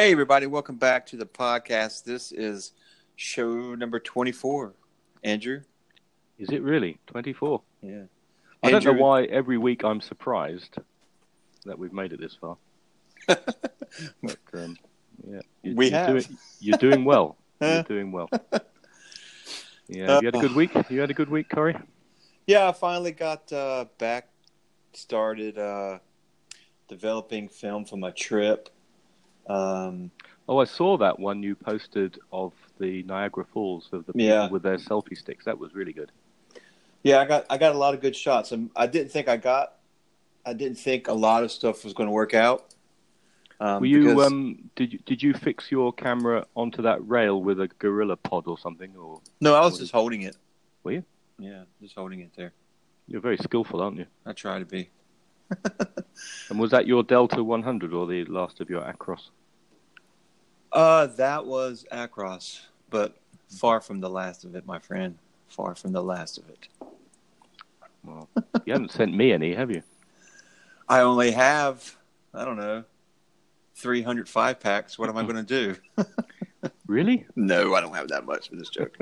Hey, everybody. Welcome back to the podcast. This is show number 24. Andrew? Is it really? 24? Yeah. Andrew, I don't know why every week I'm surprised that we've made it this far. But, yeah, You're doing well. You're doing well. Yeah. You had a good week? You had a good week, Corey? Yeah, I finally got back, started developing film for my trip. I saw that one you posted of the Niagara Falls of the people with their selfie sticks. That was really good. Yeah, I got a lot of good shots. I didn't think a lot of stuff was going to work out. Did you fix your camera onto that rail with a gorilla pod or something? Or no, I was just holding it. Were you? Yeah, just holding it there. You're very skillful, aren't you? I try to be. And was that your Delta 100 or the last of your Acros? That was Acros, but far from the last of it, my friend. Far from the last of it. Well, you haven't sent me any, have you? I only have, 305 packs. What am I going to do? Really? No, I don't have that much for this joke.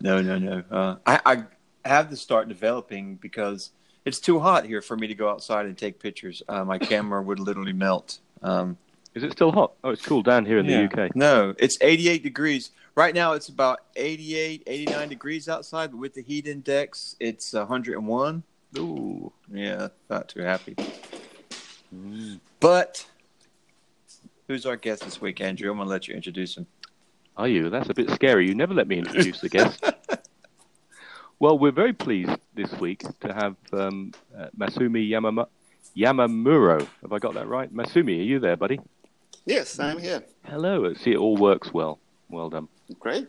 No. I have to start developing because it's too hot here for me to go outside and take pictures. My camera would literally melt. Is it still hot? Oh, it's cool down here in the UK. No, it's 88 degrees. Right now it's about 88, 89 degrees outside, but with the heat index, it's 101. Ooh. Yeah, not too happy. But who's our guest this week, Andrew? I'm going to let you introduce him. Are you? That's a bit scary. You never let me introduce the guest. Well, we're very pleased this week to have Masumi Yamamuro. Have I got that right? Masumi, are you there, buddy? Yes, I'm here. Hello. See, it all works well. Well done. Great.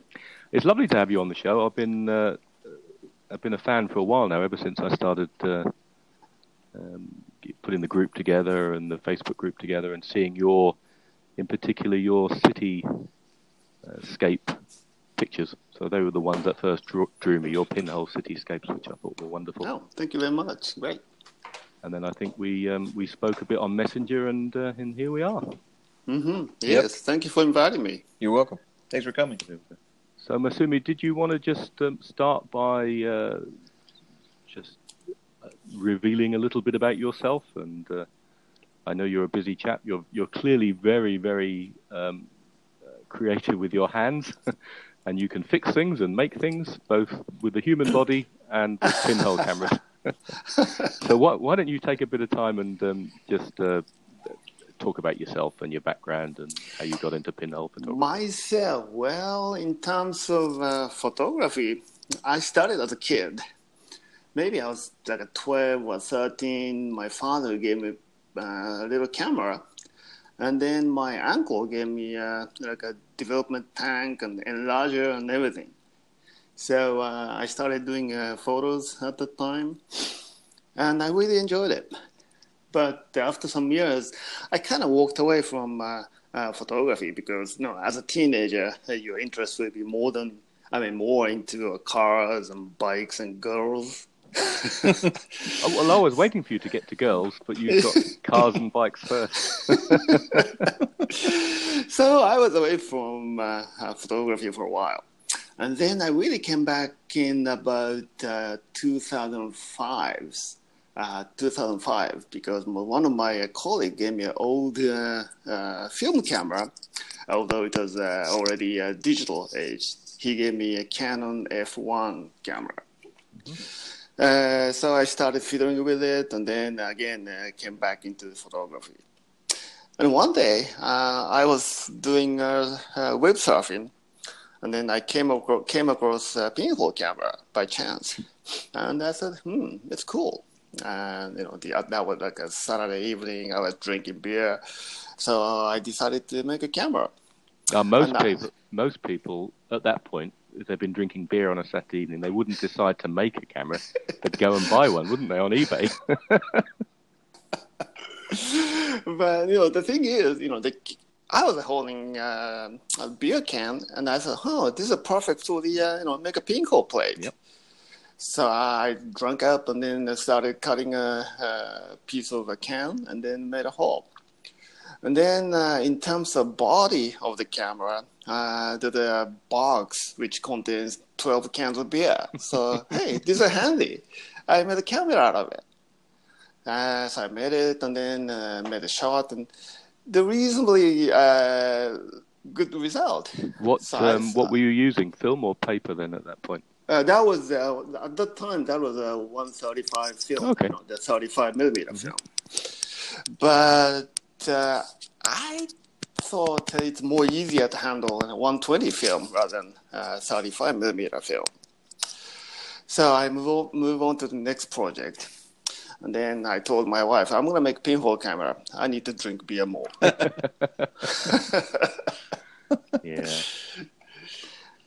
It's lovely to have you on the show. I've been a fan for a while now, ever since I started putting the group together and the Facebook group together and seeing in particular your cityscape pictures. So they were the ones that first drew me, your pinhole cityscapes, which I thought were wonderful. Oh, thank you very much. Great. And then I think we spoke a bit on Messenger, and here we are. Mm-hmm. Yes, Thank you for inviting me. You're welcome. Thanks for coming. So, Masumi, did you want to just start by just revealing a little bit about yourself? And I know you're a busy chap. You're clearly very, very creative with your hands. And you can fix things and make things, both with the human body and with pinhole cameras. So why don't you take a bit of time and just talk about yourself and your background and how you got into pinhole photography? Myself, well, in terms of photography, I started as a kid. Maybe I was like 12 or 13. My father gave me a little camera. And then my uncle gave me a development tank and enlarger and everything. So I started doing photos at the time, and I really enjoyed it. But after some years, I kind of walked away from photography because, as a teenager, your interest will be more into cars and bikes and girls. Well, I was waiting for you to get to girls, but you got cars and bikes first. So I was away from photography for a while, and then I really came back in about 2005, because one of my colleagues gave me an old film camera, although it was already a digital age. He gave me a Canon F1 camera. Mm-hmm. So I started fiddling with it, and then again came back into the photography. And one day I was doing web surfing, and then I came across a pinhole camera by chance, and I said, it's cool. And that was like a Saturday evening. I was drinking beer, so I decided to make a camera. Most people at that point, if they've been drinking beer on a Saturday evening, they wouldn't decide to make a camera. They'd go and buy one, wouldn't they, on eBay? But, the thing is, I was holding a beer can, and I thought, this is perfect for the, make a pinhole plate. Yep. So I drank up, and then started cutting a piece of a can, and then made a hole. And then in terms of body of the camera, the box which contains 12 cans of beer. So, hey, these are handy. I made a camera out of it. So I made it and then made a shot and the reasonably good result. What were you using, film or paper then at that point? That was, at that time, that was a 135 film, okay. You know, the 35 millimeter film. But I thought it's more easier to handle in a 120 film rather than 35 millimeter film. So I move on to the next project. And then I told my wife, I'm going to make a pinhole camera. I need to drink beer more. Yeah.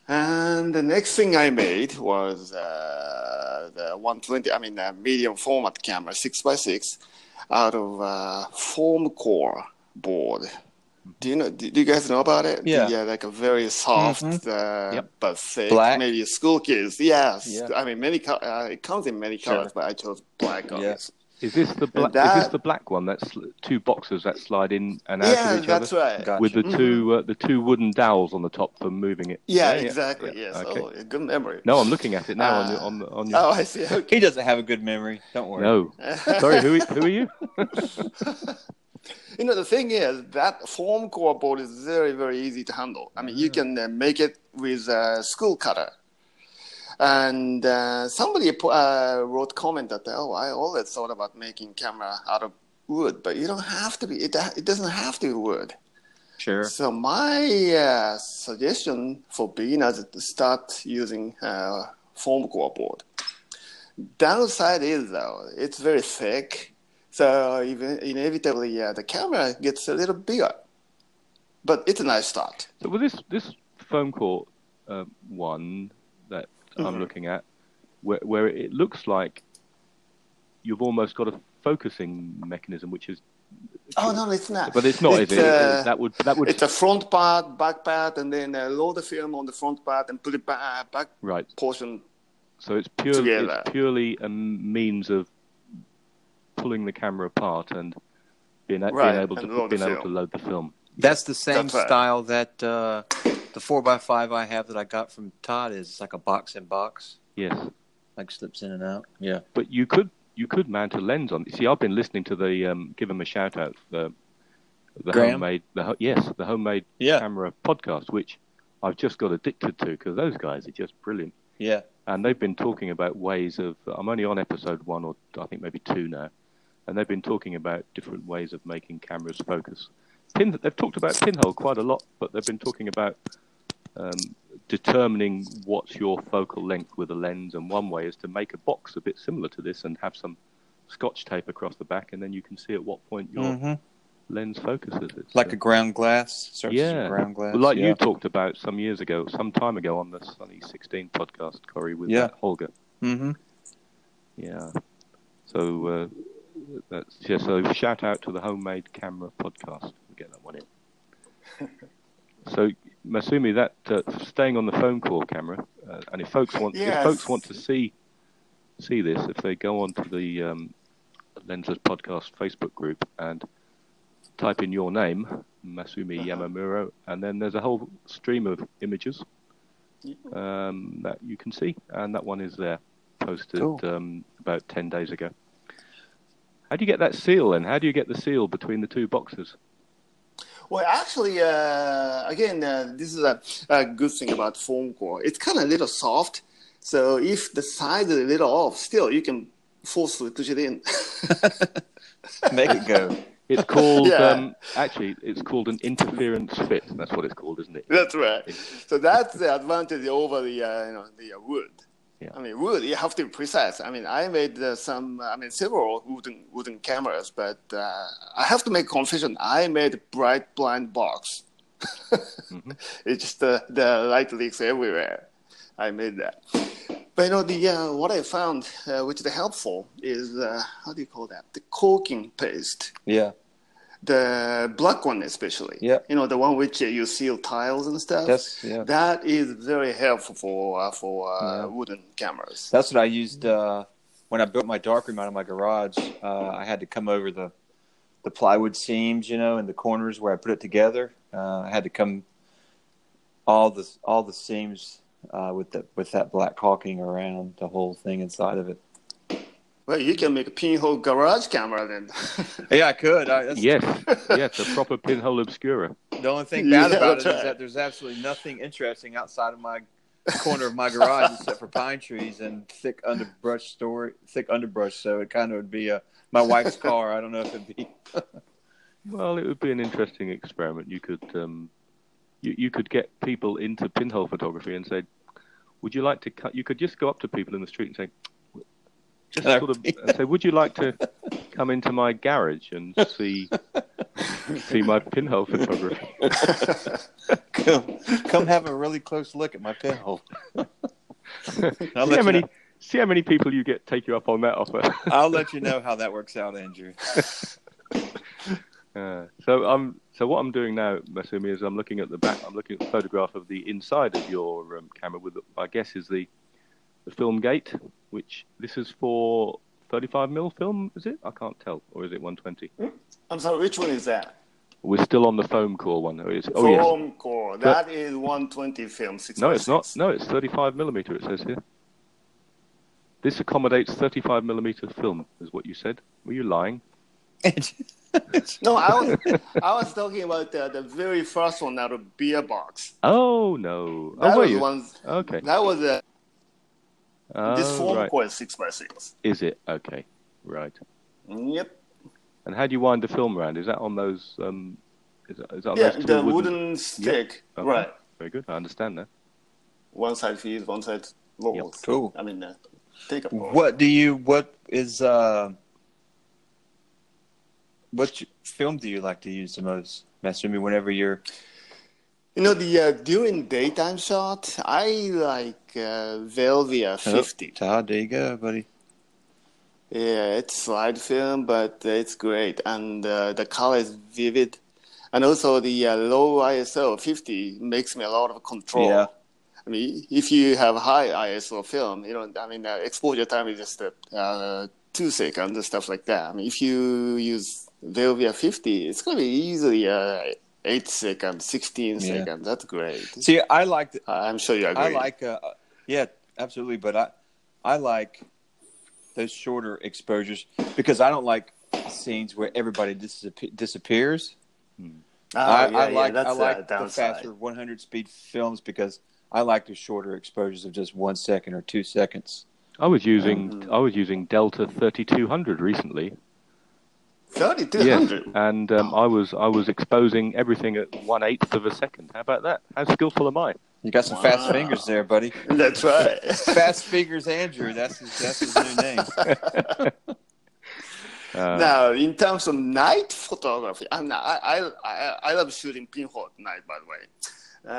And the next thing I made was the 120, I mean, a medium format camera, 6x6, out of foam core board. Do you guys know about it? Yeah. Yeah, like a very soft, yep. But thick, black. Maybe school kids. Yes. Yeah. I mean, many. It comes in many colors, sure. But I chose black. Yes. Yeah. Is this the black one? That's two boxes that slide in and out of each other. Yeah, that's right. Gotcha. With the two wooden dowels on the top for moving it. Yeah, yeah, exactly. Yeah. Yes. Okay. Oh, good memory. No, I'm looking at it now on your. Oh, I see. Okay. He doesn't have a good memory. Don't worry. No. Sorry. Who are you? You know, the thing is that foam core board is very, very easy to handle. I mean, you can make it with a school cutter. And somebody wrote comment that, oh, I always thought about making camera out of wood, but you don't have to be. It doesn't have to be wood. Sure. So my suggestion for beginners is to start using foam core board. Downside is, though, it's very thick. So inevitably, the camera gets a little bigger, but it's a nice start. So with this foam core one that I'm looking at, where it looks like you've almost got a focusing mechanism, which is no, it's not. But it's not, is it? That would. It's a front part, back part, and then load the film on the front part and put it back right. portion. So it's purely a means of pulling the camera apart and being able to load the film. That's the same style that the 4x5 I have that I got from Todd is. It's like a box-in-box. Yes. Like slips in and out. Yeah. But you could mount a lens on. See, I've been listening to the give him a shout out the homemade camera podcast, which I've just got addicted to because those guys are just brilliant. Yeah. And they've been talking about ways of. I'm only on episode 1 or I think maybe 2 now. And they've been talking about different ways of making cameras focus. They've talked about pinhole quite a lot, but they've been talking about determining what's your focal length with a lens. And one way is to make a box a bit similar to this and have some Scotch tape across the back, and then you can see at what point your lens focuses. It's like a ground glass. You talked about some time ago on the Sunny 16 podcast, Corey, with Holga. Mm-hmm. Yeah. So. So shout out to the Homemade Camera Podcast. We'll get that one in. So Masumi, that staying on the foam core camera, and if folks want to see this, if they go onto the Lensless Podcast Facebook group and type in your name, Masumi Yamamuro, and then there's a whole stream of images that you can see, and that one is there, posted about 10 days ago. How do you get that seal then? How do you get the seal between the two boxes? Well, actually, this is a good thing about foam core. It's kind of a little soft. So if the size is a little off, still you can forcefully push it in. Make it go. It's called, it's called an interference fit. That's what it's called, isn't it? That's right. So that's the advantage over the wood. Yeah. I mean, wood, you have to be precise. I mean, I made several wooden cameras, but I have to make confession. I made a bright blind box. It's just the light leaks everywhere. I made that. But, you know, what I found, which is helpful, is, how do you call that? The caulking paste. Yeah. The black one especially, you know, the one which you seal tiles and stuff. That is very helpful for wooden cameras. That's what I used when I built my darkroom out of my garage. I had to come over the the plywood seams, you know, and the corners where I put it together. I had to come all the seams with that black caulking around the whole thing inside of it. Well, you can make a pinhole garage camera then. Yeah, I could. Yes, a proper pinhole obscura. The only thing bad about it is that there's absolutely nothing interesting outside of my corner of my garage except for pine trees and thick underbrush. So it kind of would be my wife's car. I don't know if it'd be. Well, it would be an interesting experiment. You could you could get people into pinhole photography and say, "Would you like to cut?" You could just go up to people in the street and say. Just sort of say, would you like to come into my garage and see my pinhole photography? Come have a really close look at my pinhole. See how many people you get take you up on that offer. I'll let you know how that works out, Andrew. So what I'm doing now, Masumi, is I'm looking at the back. I'm looking at the photograph of the inside of your camera with, I guess, is the film gate, which this is for 35 mil film, is it? I can't tell. Or is it 120? I'm sorry, which one is that? We're still on the foam core one. Foam core. That is 120 film. 6 no, it's not. No, it's 35 millimeter, it says here. This accommodates 35 millimeter film, is what you said. Were you lying? No, I was talking about the very first one out of beer box. Oh, no. Okay. That was a... this form right. Coil 6x6. Is it? Okay. Right. Yep. And how do you wind the film around? Is that on those... Is that on those the wooden stick. Yep. Okay. Right. Very good. I understand that. One side feeds, one side lowers. Yep. Cool. I mean, take a moment. What film do you like to use the most, Masumi, whenever you're... You know, during daytime shot, I like Velvia 50. Oh, Todd, there you go, buddy. Yeah, it's slide film, but it's great. And the color is vivid. And also the low ISO 50 makes me a lot of control. Yeah. I mean, if you have high ISO film, you know, I mean, exposure time is just 2 seconds and stuff like that. I mean, if you use Velvia 50, it's going to be easily... 8 seconds, 16 seconds. That's great. See, I like... I'm sure you agree. I like... yeah, absolutely. But I like those shorter exposures because I don't like scenes where everybody disappears. I like the faster 100 speed films because I like the shorter exposures of just 1 second or 2 seconds. I was using Delta 3200 recently. 3200. Yes. And I was exposing everything at 1/8 of a second. How about that? How skillful am I? You got some fast fingers there, buddy. That's right. Fast fingers, Andrew. That's his new name. Now, in terms of night photography, I love shooting pinhole at night, by the way.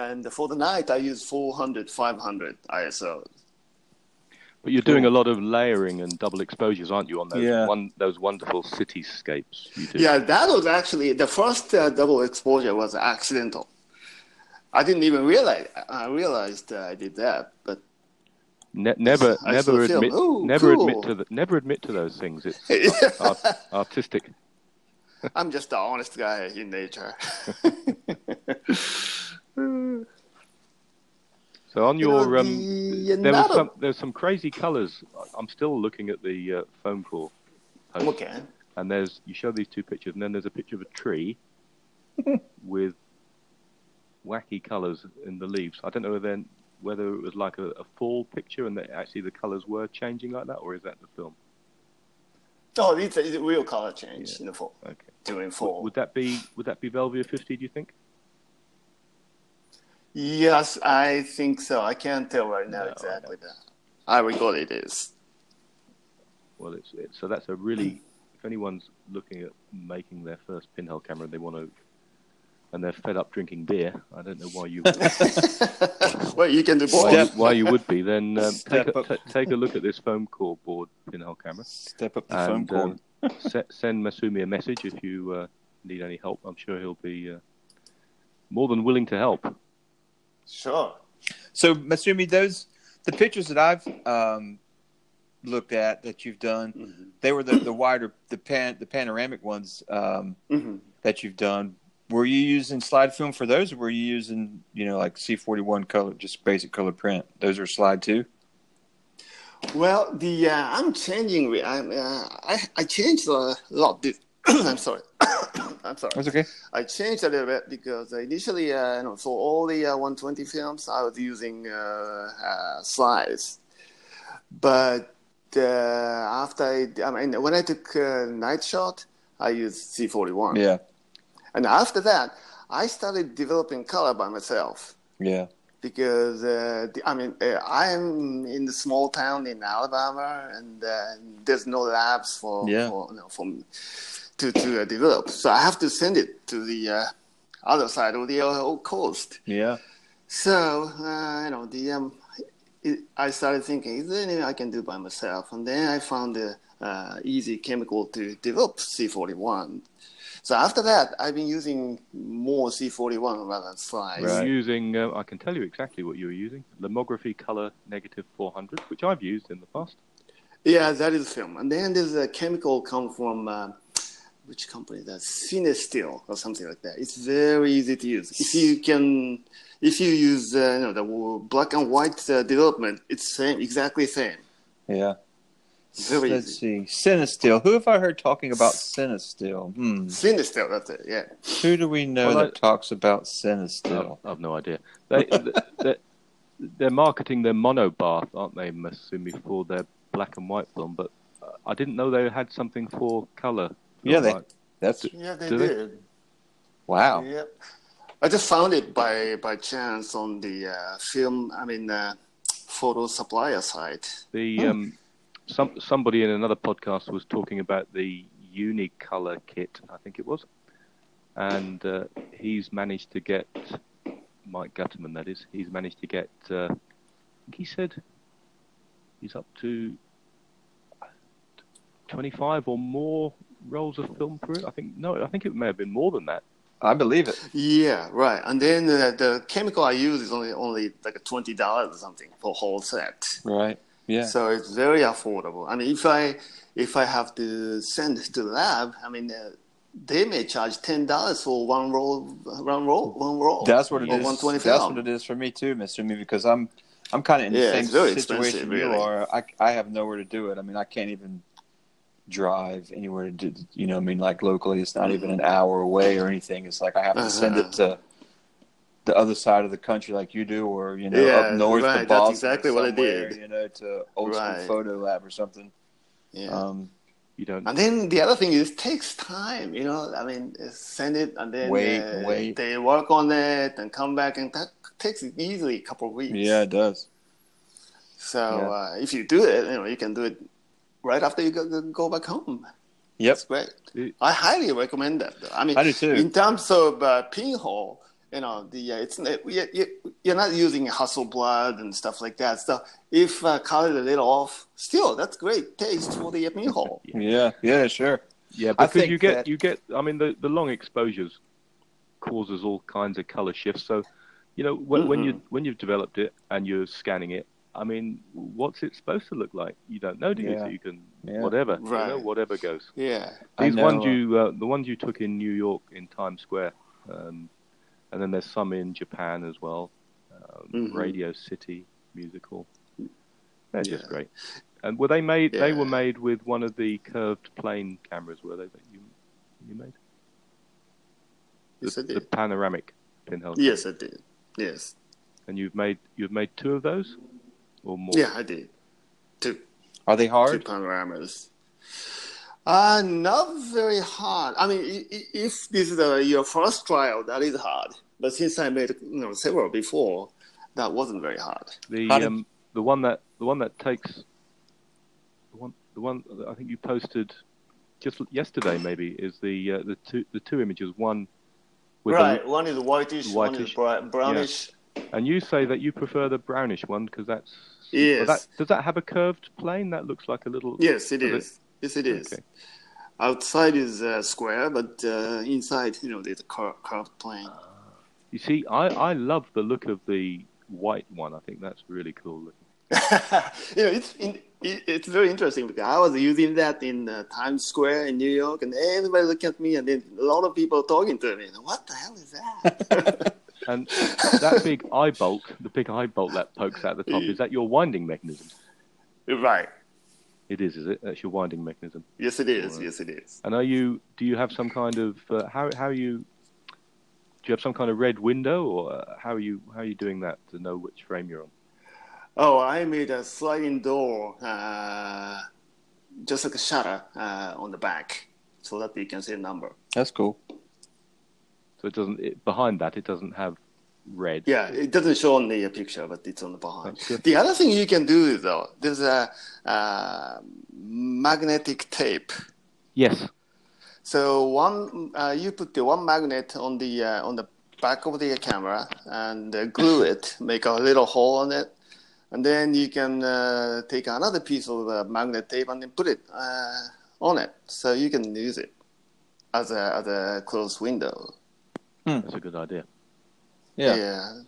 And for the night, I use 400, 500 ISO. But you're doing a lot of layering and double exposures, aren't you, on those those wonderful cityscapes? You do. Yeah, that was actually the first double exposure was accidental. I didn't even realize. I realized I did that, but never admit to those things. It's artistic. I'm just the honest guy in nature. So on your there's some crazy colors. I'm still looking at the foam core. Post. Okay. And you show these two pictures, and then there's a picture of a tree with wacky colors in the leaves. I don't know whether it was like a fall picture, and that actually the colors were changing like that, or is that the film? Oh, it's a real color change in the fall. Okay. During fall. Would that be Velvia 50? Do you think? Yes, I think so. I can't tell right now exactly that. I recall it is. Well, so that's a really... If anyone's looking at making their first pinhole camera, they want to... And they're fed up drinking beer. I don't know why you... Well, you can do both. Why you would be. Then take a look at this foam core board pinhole camera. Step up the foam core. Send Masumi a message if you need any help. I'm sure he'll be more than willing to help. Sure. So, Masumi, the pictures that I've looked at that you've done, mm-hmm. they were the wider, the panoramic ones mm-hmm. that you've done. Were you using slide film for those, or were you using, you know, like C41 color, just basic color print? Those are slide too? Well, the I'm changing. I changed a lot. I'm sorry. That's okay. I changed a little bit because initially, for all the 120 films, I was using slides. But when I took Night Shot, I used C41. Yeah. And after that, I started developing color by myself. Yeah. Because, I'm in the small town in Alabama, and there's no labs to develop. So I have to send it to the other side of the old coast. Yeah. So, I started thinking, is there anything I can do by myself? And then I found the easy chemical to develop, C41. So after that, I've been using more C41 rather than slides. Right. Using, I can tell you exactly what you were using, Lomography Color Negative 400, which I've used in the past. Yeah, that is film. And then there's a chemical come from, which company? That's Cinestill or something like that. It's very easy to use. If you use the black and white development, it's exactly the same. Yeah. Let's see. Cinestill. Who have I heard talking about Cinestill? Cinestill, that's it, yeah. Who do we know that talks about Cinestill? I have no idea. They're marketing their monobath, aren't they, Masumi, for their black and white film, but I didn't know they had something for colour. Yeah, they did. Wow. Yeah. I just found it by chance on the photo supplier site. Somebody in another podcast was talking about the Unicolor kit, I think it was, and he's managed to get Mike Gutterman. That is, he's managed to get. I think he said he's up to 25 or more rolls of film through it. I think it may have been more than that. I believe it. Yeah, right. And then the chemical I use is only like $20 or something for whole set. Right. Yeah. So it's very affordable. I mean, if I have to send it to the lab, they may charge $10 for one roll. That's what it is. That's what it is for me too, Mr. Me, because I'm kind of in the same situation you are. I have nowhere to do it. I mean, I can't even drive anywhere to do. You know, I mean, like locally, it's not even an hour away or anything. It's like I have to send it to the other side of the country like you do, or up north to Boston. That's exactly what I did. To old school photo lab or something. Yeah. You don't. And then the other thing is, it takes time. Send it and then wait. They work on it and come back, and that takes easily a couple of weeks. Yeah, it does. So if you do it, you can do it right after you go back home. Yep, that's great. I highly recommend that. I do too. In terms of pinhole. You're not using Hasselblad and stuff like that. So if colored a little off, still that's great taste for the pinhole. yeah, sure. Yeah, because you get. The long exposures causes all kinds of color shifts. So, when you've developed it and you're scanning it, what's it supposed to look like? You don't know, do you? So you can whatever. Right. Whatever goes. Yeah. The ones you took in New York in Times Square. And then there's some in Japan as well, Radio City Musical. They're just great. And were they made? Yeah. They were made with one of the curved plane cameras, were they? That you made. Yes, I did. The panoramic pinhole. Yes, I did. Yes. And you've made two of those, or more? Yeah, I did. Two. Are they hard? Two panoramas. Not very hard. If this is your first trial, that is hard. But since I made several before, that wasn't very hard. The one I think you posted just yesterday maybe is the two images. One with one is whitish, one is brownish. Yeah. And you say that you prefer the brownish one because that's does that have a curved plane? That looks like a little. Yes, it is. Yes, it is. Okay. Outside is square, but inside, there's a curved plane. You see, I love the look of the white one. I think that's really cool looking. It's It's very interesting because I was using that in Times Square in New York, and everybody looked at me, and then a lot of people talking to me. What the hell is that? And that big eye bolt, the big eye bolt that pokes out the top, is that your winding mechanism? Right. It is it? That's your winding mechanism. Yes, it is. Right. Yes, it is. And are you? Do you have some kind of how you? Do you have some kind of red window, or how are you doing that to know which frame you're on? Oh, I made a sliding door, just like a shutter on the back, so that you can see the number. That's cool. So it doesn't behind that. It doesn't have red. Yeah, it doesn't show on the picture, but it's on the behind. The other thing you can do is though, there's a magnetic tape. Yes. So one, you put the one magnet on the back of the camera and glue it, make a little hole on it. And then you can take another piece of magnet tape and then put it on it, so you can use it as a closed window. Mm. That's a good idea. Yeah.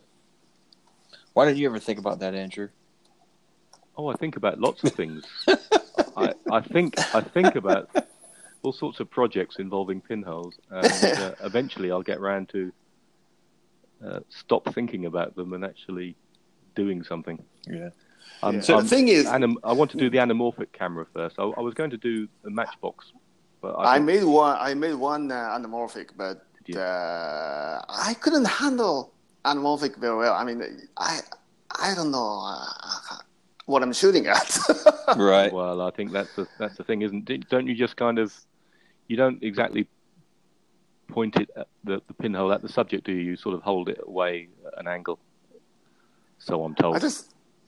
Why did you ever think about that, Andrew? Oh, I think about lots of things. I think about all sorts of projects involving pinholes, and eventually I'll get around to stop thinking about them and actually doing something. Yeah. So the thing is, I want to do the anamorphic camera first. I was going to do a matchbox, but I made one anamorphic, but I couldn't handle anamorphic very well. I mean, I don't know what I'm shooting at. Right. Well, I think that's the thing, isn't it? Don't you just kind of, you don't exactly point it at the pinhole at the subject, do you? You sort of hold it away at an angle. So I'm told.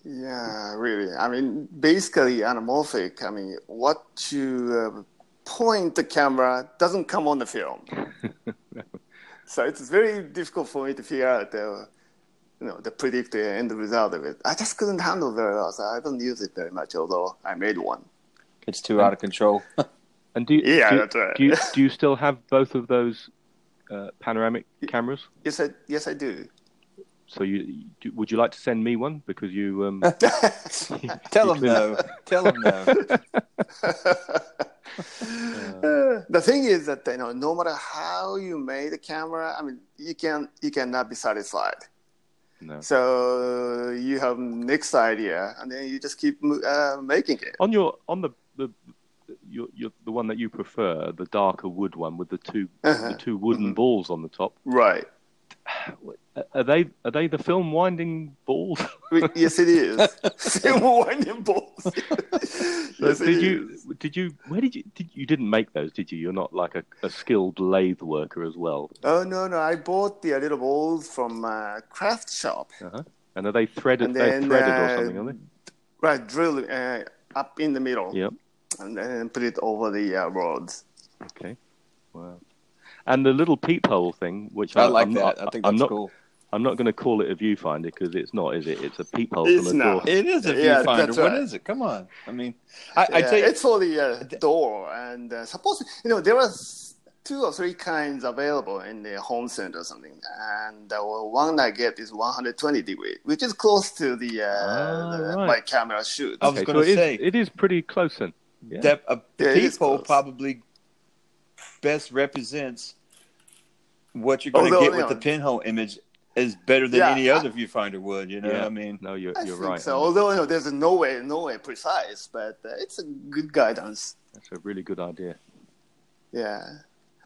Really. I mean, basically anamorphic, I mean, what you point the camera doesn't come on the film. So it's very difficult for me to figure out the predict the end result of it. I just couldn't handle very well, so I don't use it very much, although I made one. It's too out of control. And that's right. Do you still have both of those panoramic cameras? Yes, I do. So would you like to send me one? Because you... Tell them no. Tell them no. The thing is that, no matter how you made the camera, I mean, you cannot be satisfied. No. So you have next idea, and then you just keep making it. On the one that you prefer, the darker wood one with the two wooden balls on the top. Right. Are they the film winding balls? Yes, it is. Film winding balls. You didn't make those, did you? You're not like a skilled lathe worker as well. Oh no! I bought the little balls from a craft shop. Uh-huh. And are they threaded? And then, threaded or something, are they? Right, drill up in the middle. Yep. And then put it over the rods. Okay. Wow. And the little peephole thing, which I think that's cool. I'm not going to call it a viewfinder because it's not, is it? It's a peephole. It's not. It is a viewfinder. Yeah, right. What is it? Come on. I mean, I tell you, it's for the door. And there are 2 or 3 kinds available in the home center or something. And the one I get is 120 degrees, which is close to my camera shoot. I was going to say it is pretty close. Then a peephole probably best represents what you're going to get with the pinhole image is better than any other viewfinder would. You know what I mean? No, you're right. So although there's no way precise, but it's a good guidance. That's a really good idea. Yeah,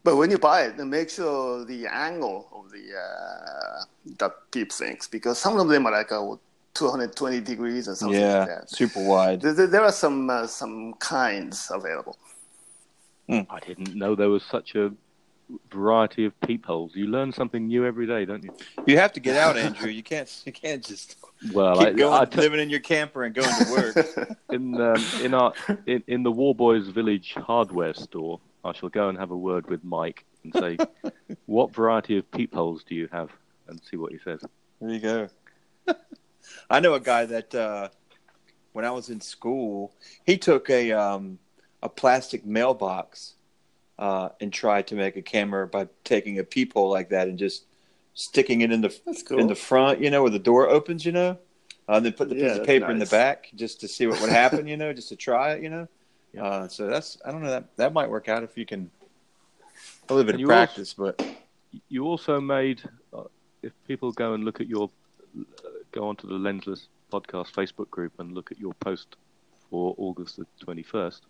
but when you buy it, make sure the angle of the peep sinks, because some of them are like 220 degrees or something like that. Super wide. There are some kinds available. Mm. I didn't know there was such a variety of peepholes. You learn something new every day, don't you? You have to get out, Andrew. You can't just living in your camper and going to work. In the War Boys Village hardware store, I shall go and have a word with Mike and say, "What variety of peepholes do you have?" and see what he says. There you go. I know a guy that when I was in school, he took a plastic mailbox and tried to make a camera by taking a peephole like that and just sticking it in the front, where the door opens, Then put the piece of paper in the back just to see what would happen, you know, just to try it, you know. Yeah. So that's, I don't know, that might work out if you can a little bit of practice. But you also made, if people go and look at your, go onto the Lensless Podcast Facebook group and look at your post for August the 21st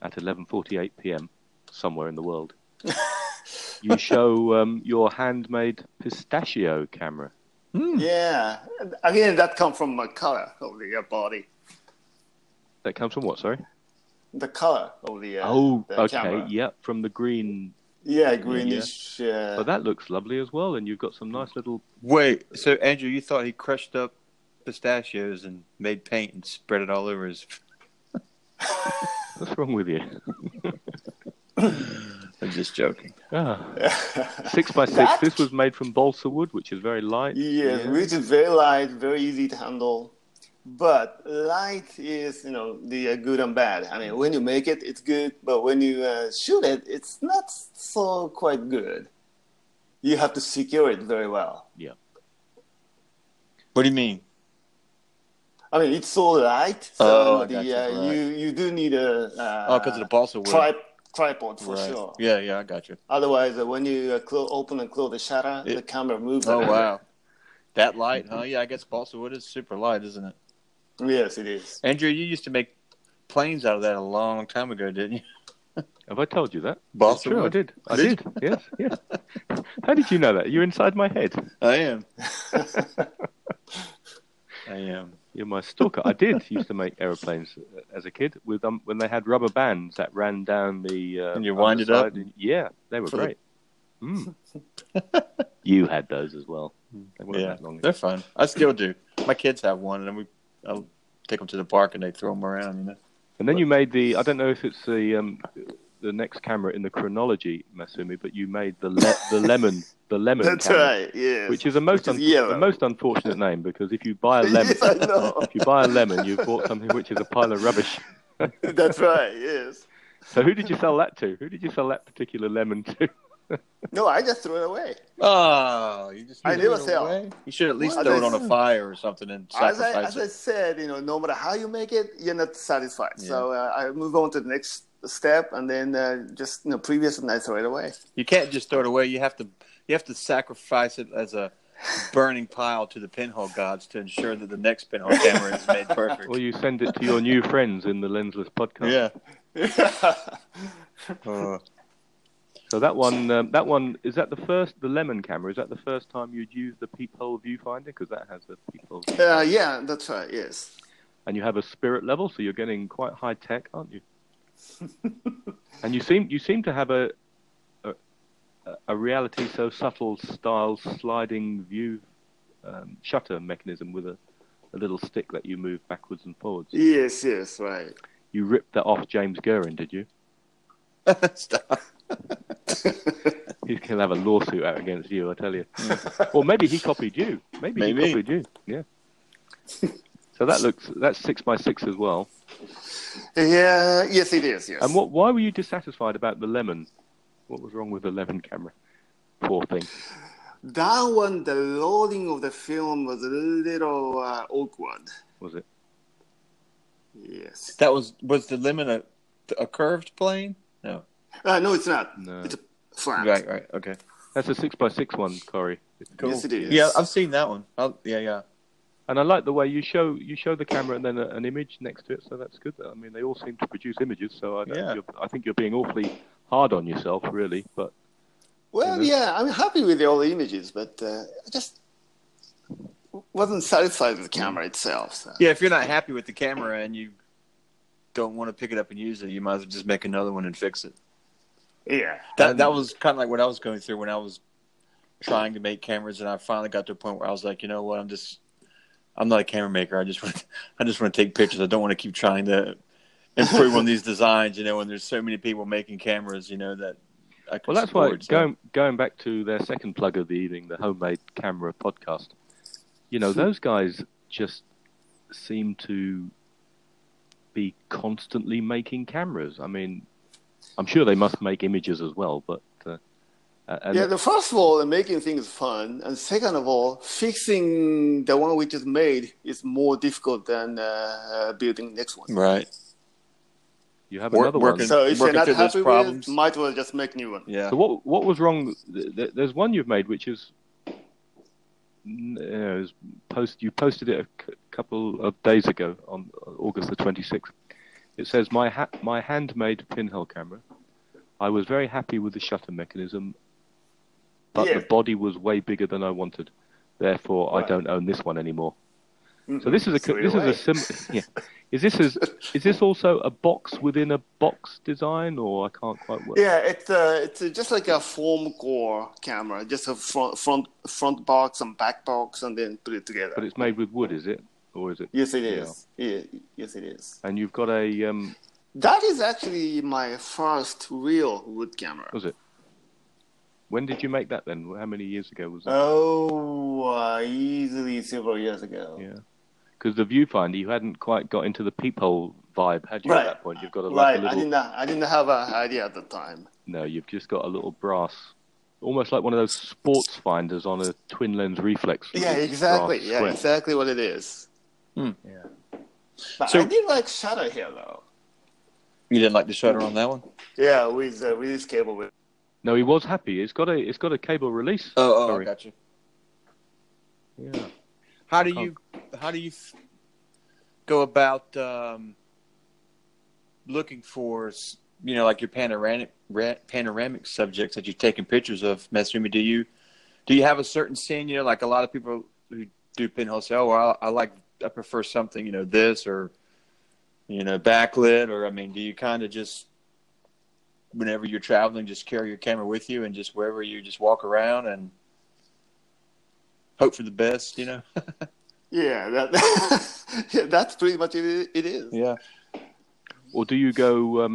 at 11:48 p.m. somewhere in the world. You show your handmade pistachio camera. Mm. Yeah. Again, that comes from the color of the body. That comes from what, sorry? The color of the camera. Yeah, from the green. Yeah, greenish. Yeah. But that looks lovely as well, and you've got some nice little... Wait, so Andrew, you thought he crushed up pistachios and made paint and spread it all over his... What's wrong with you? I'm just joking. Ah. 6x6. That... This was made from balsa wood, which is very light. Yes, yeah, which is very light, very easy to handle. But light is, you know, the good and bad. I mean, when you make it, it's good. But when you shoot it, it's not so quite good. You have to secure it very well. Yeah. What do you mean? I mean, it's so light. So you do need a because of the balsa wood. Tripod for sure. Yeah, I got you. Otherwise, when you open and close the shutter, the camera moves. Oh, wow. That light, huh? Yeah, I guess balsa wood is super light, isn't it? Yes, it is. Andrew, you used to make planes out of that a long time ago, didn't you? Have I told you that? Balsa wood? I did. I did. Yes. How did you know that? You're inside my head. I am. I am. You're my stalker. I did used to make aeroplanes as a kid with when they had rubber bands that ran down the... and you wind it up? And, they were great. Mm. You had those as well. They weren't that long ago. They're fun. I still do. My kids have one, and I'll take them to the park, and they throw them around. You know. And then you made the... I don't know if it's the next camera in the chronology, Masumi, but you made the lemon That's camera, right, yes. Which is the most unfortunate name, because if you buy a lemon, you've bought something which is a pile of rubbish. That's right, yes. So who did you sell that to? Who did you sell that particular lemon to? No, I just threw it away. Oh, you just threw it away? You should at least throw it on a fire or something and sacrifice it. As I said, you know, no matter how you make it, you're not satisfied. Yeah. So I move on to the next step, and then just, you know, previous and I throw it away. You can't just throw it away. You have to sacrifice it as a burning pile to the pinhole gods to ensure that the next pinhole camera is made perfect. Or you send it to your new friends in the Lensless Podcast. Yeah. So that one is that the lemon camera? Is that the first time you'd use the peephole viewfinder? Because that has the peephole. Yeah, that's right. Yes. And you have a spirit level, so you're getting quite high tech, aren't you? And you seem to have a Reality So Subtle style sliding view shutter mechanism with a little stick that you move backwards and forwards. Yes, right. You ripped that off James Guerin, did you? Stop. He's going to have a lawsuit out against you, I tell you. Yeah. Or maybe he copied you. Maybe he copied you, yeah. So that's 6x6 as well. Yeah, yes it is, yes. And why were you dissatisfied about the lemon? What was wrong with the lemon camera? Poor thing. That one, the loading of the film was a little awkward. Was it? Yes. That was the lemon a curved plane? No. No, it's not. No. It's flat. Right, okay. That's a 6x6 one, Corey. Cool. Yes, it is. Yeah, I've seen that one. Yeah. And I like the way you show the camera and then an image next to it, so that's good. I mean, they all seem to produce images, so I think you're being awfully hard on yourself, really. But I'm happy with all the images, but I just wasn't satisfied with the camera itself. So. Yeah, if you're not happy with the camera and you don't want to pick it up and use it, you might as well just make another one and fix it. Yeah, that was kind of like what I was going through when I was trying to make cameras, and I finally got to a point where I was like, you know what, I'm not a camera maker. I just want to take pictures. I don't want to keep trying to improve on these designs, you know, and there's so many people making cameras, you know, that I could going back to their second plug of the evening, the Homemade Camera Podcast, you know, those guys just seem to be constantly making cameras. I mean, I'm sure they must make images as well, but First of all, making things fun, and second of all, fixing the one we just made is more difficult than building next one. Right. You have another one. So if you're not happy with it, might as well just make new one. Yeah. So what was wrong? There's one you've made which is, you posted it a couple of days ago on August the 26th. It says, my handmade pinhole camera. I was very happy with the shutter mechanism, but the body was way bigger than I wanted. Therefore, I don't own this one anymore. Mm-hmm. So is this also a box within a box design, or I can't quite work? Yeah, it's just like a foam core camera, just a front box and back box, and then put it together. But it's made with wood, is it, or is it? Yes, it is. Yeah, yes, it is. And you've got a. That is actually my first real wood camera. Was it? When did you make that then? How many years ago was that? Oh, easily several years ago. Yeah. Because the viewfinder, you hadn't quite got into the peephole vibe, had you, at that point? You've got a little... I didn't have an idea at the time. No, you've just got a little brass, almost like one of those sports finders on a twin lens reflex. Yeah, exactly. Yeah, square. Exactly what it is. Hmm. Yeah. But I did like shutter here, though. You didn't like the shutter on that one? Yeah, with this cable. No, he was happy. It's got a cable release. Oh, I got you. Yeah. How do you go about looking for, like your panoramic subjects that you've taken pictures of, Masumi? Do you have a certain scene? Like a lot of people who do pinhole say, "Oh, well, I prefer something, this or." Backlit, or do you kind of just, whenever you're traveling, just carry your camera with you and just wherever you just walk around and hope for the best, Yeah, that's pretty much it. It is. Yeah. Or do you go?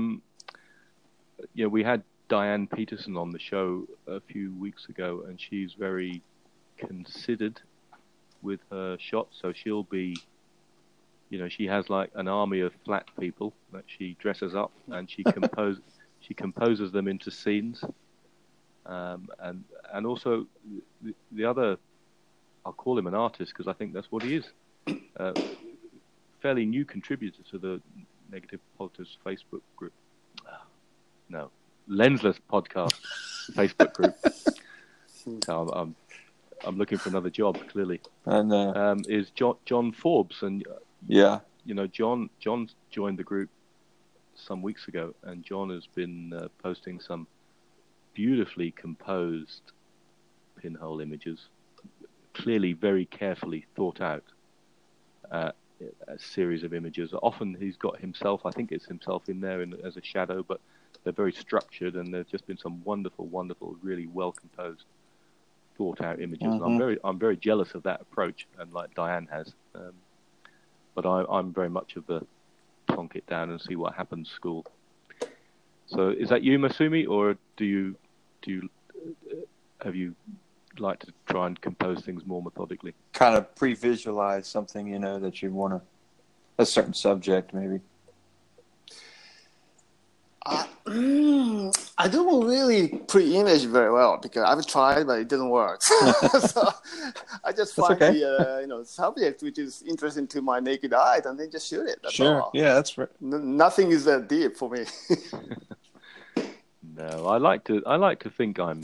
We had Diane Peterson on the show a few weeks ago, and she's very considered with her shots, so she'll be. She has like an army of flat people that she dresses up and she composes them into scenes. And also the other, I'll call him an artist because I think that's what he is. Fairly new contributor to the Negative Positives Facebook group. No, Lensless Podcast Facebook group. So I'm looking for another job, clearly. And is John Forbes and. Yeah, John joined the group some weeks ago, and John has been posting some beautifully composed pinhole images, clearly very carefully thought out. A series of images. Often he's got himself. I think it's himself in there as a shadow, but they're very structured, and there's just been some wonderful, wonderful, really well composed, thought out images. Mm-hmm. And I'm very jealous of that approach, and like Diane has. But I'm very much of the plonk it down and see what happens school. So is that you, Masumi, or have you like to try and compose things more methodically? Kind of pre-visualize something, that you want a certain subject, maybe. I don't really pre-image very well because I've tried, but it didn't work. So I just find the subject which is interesting to my naked eye, and then just shoot it. That's sure. All. Yeah, that's right. Nothing is that deep for me. No, I like to think I'm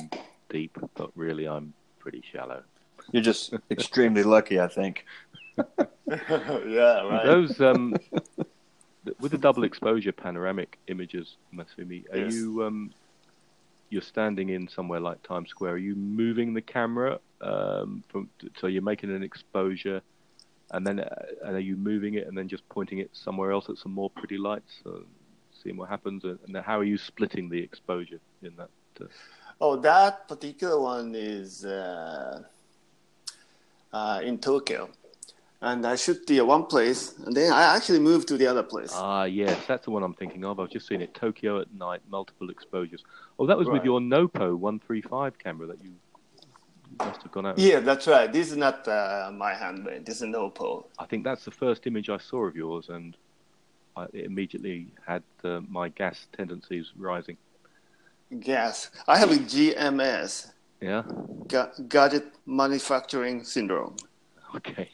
deep, but really I'm pretty shallow. You're just extremely lucky, I think. Yeah, right. Those with the double exposure panoramic images, Masumi, are you? You're standing in somewhere like Times Square. Are you moving the camera? So you're making an exposure, and then are you moving it and then just pointing it somewhere else at some more pretty lights, seeing what happens? And how are you splitting the exposure in that? That particular one is in Tokyo. And I shoot the one place, and then I actually moved to the other place. Ah, yes, that's the one I'm thinking of. I've just seen it, Tokyo at night, multiple exposures. Oh, that was right. With your Nopo 135 camera that you must have gone out with. Yeah, that's right. This is not my handmade. This is Nopo. I think that's the first image I saw of yours, and it immediately had my gas tendencies rising. Yes, I have a GMS. Yeah. Gadget manufacturing syndrome. Okay.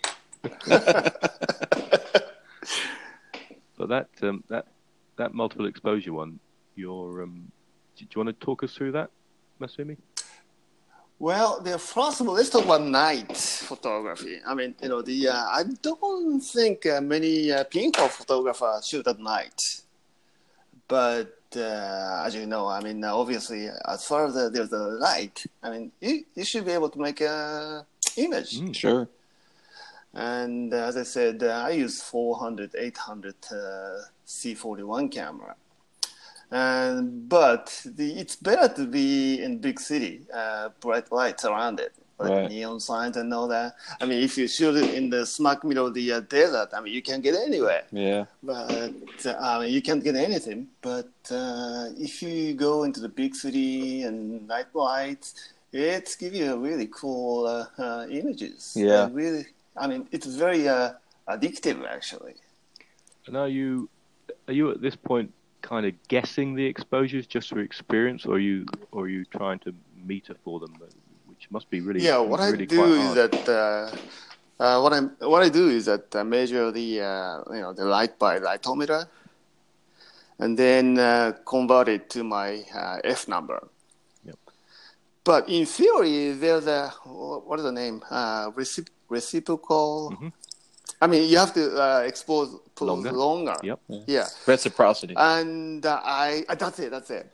So that multiple exposure one, do you want to talk us through that, Masumi? Well, first of all, let's talk about night photography. I mean, I don't think many pinhole photographers shoot at night. But as you know, I mean, obviously, as far as there's a light, I mean, you should be able to make an image. Mm, sure. And as I said, I use 400, 800 C41 camera. But it's better to be in big city, bright lights around it, like neon signs and all that. I mean, if you shoot it in the smack middle of the desert, I mean, you can't get anywhere. Yeah. But I mean, you can't get anything. But if you go into the big city and night lights, it's give you really cool images. Yeah. Really, I mean, it's very addictive, actually. And are you at this point kind of guessing the exposures just through experience, or are you trying to meter for them, which must be really What I do is that I measure the the light by lightometer, and then convert it to my F number. Yep. But in theory, there's a reciprocal. Mm-hmm. I mean, you have to expose longer. Yep. Yeah. Reciprocity. And that's it.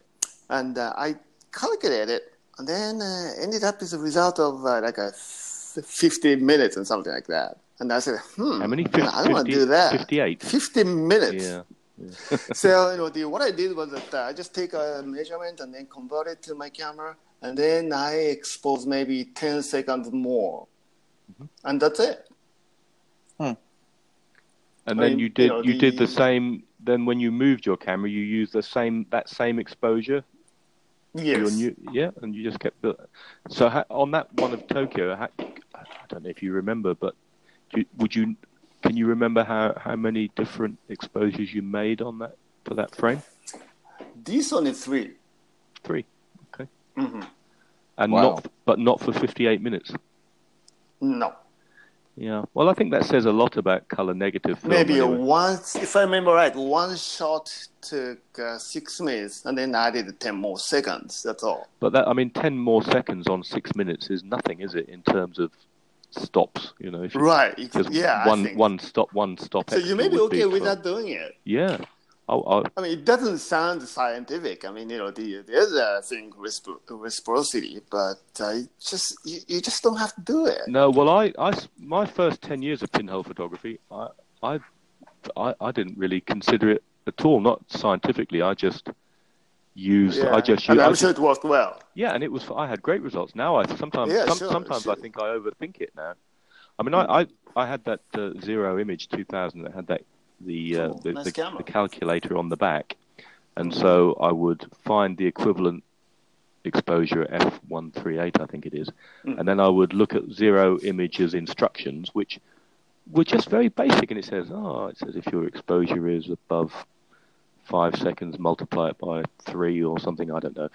And I calculated it, and then ended up as a result of 50 minutes and something like that. And I said, how many? 50, I don't want to do that. 58. 50 minutes. Yeah. So, what I did was that I just take a measurement and then convert it to my camera, and then I expose maybe 10 seconds more. Mm-hmm. And that's it. Hmm. And then you did the same. Then when you moved your camera, you used that same exposure. Yes. And you just kept. So on that one of Tokyo, I don't know if you remember, but can you remember how many different exposures you made on that for that frame? This one is three. Okay. Mm-hmm. And not for 58 minutes. No. Yeah, well, I think that says a lot about color negative film. Maybe if I remember right, one shot took 6 minutes, and then added 10 more seconds. That's all. But 10 more seconds on 6 minutes is nothing, is it? In terms of stops, right? Yeah, one stop. So you may be okay with not doing it. Yeah. I mean, it doesn't sound scientific. I mean, there's a thing, reciprocity, but you just don't have to do it. No, well, my first 10 years of pinhole photography, I didn't really consider it at all, not scientifically. I'm sure it worked well. Yeah, and I had great results. Now I think I overthink it now. I mean, I had that Zero Image 2000 that had that. The calculator on the back, and so I would find the equivalent exposure at F138, I think it is, and then I would look at Zero Image's instructions, which were just very basic, and it says if your exposure is above 5 seconds, multiply it by 3 or something, I don't know,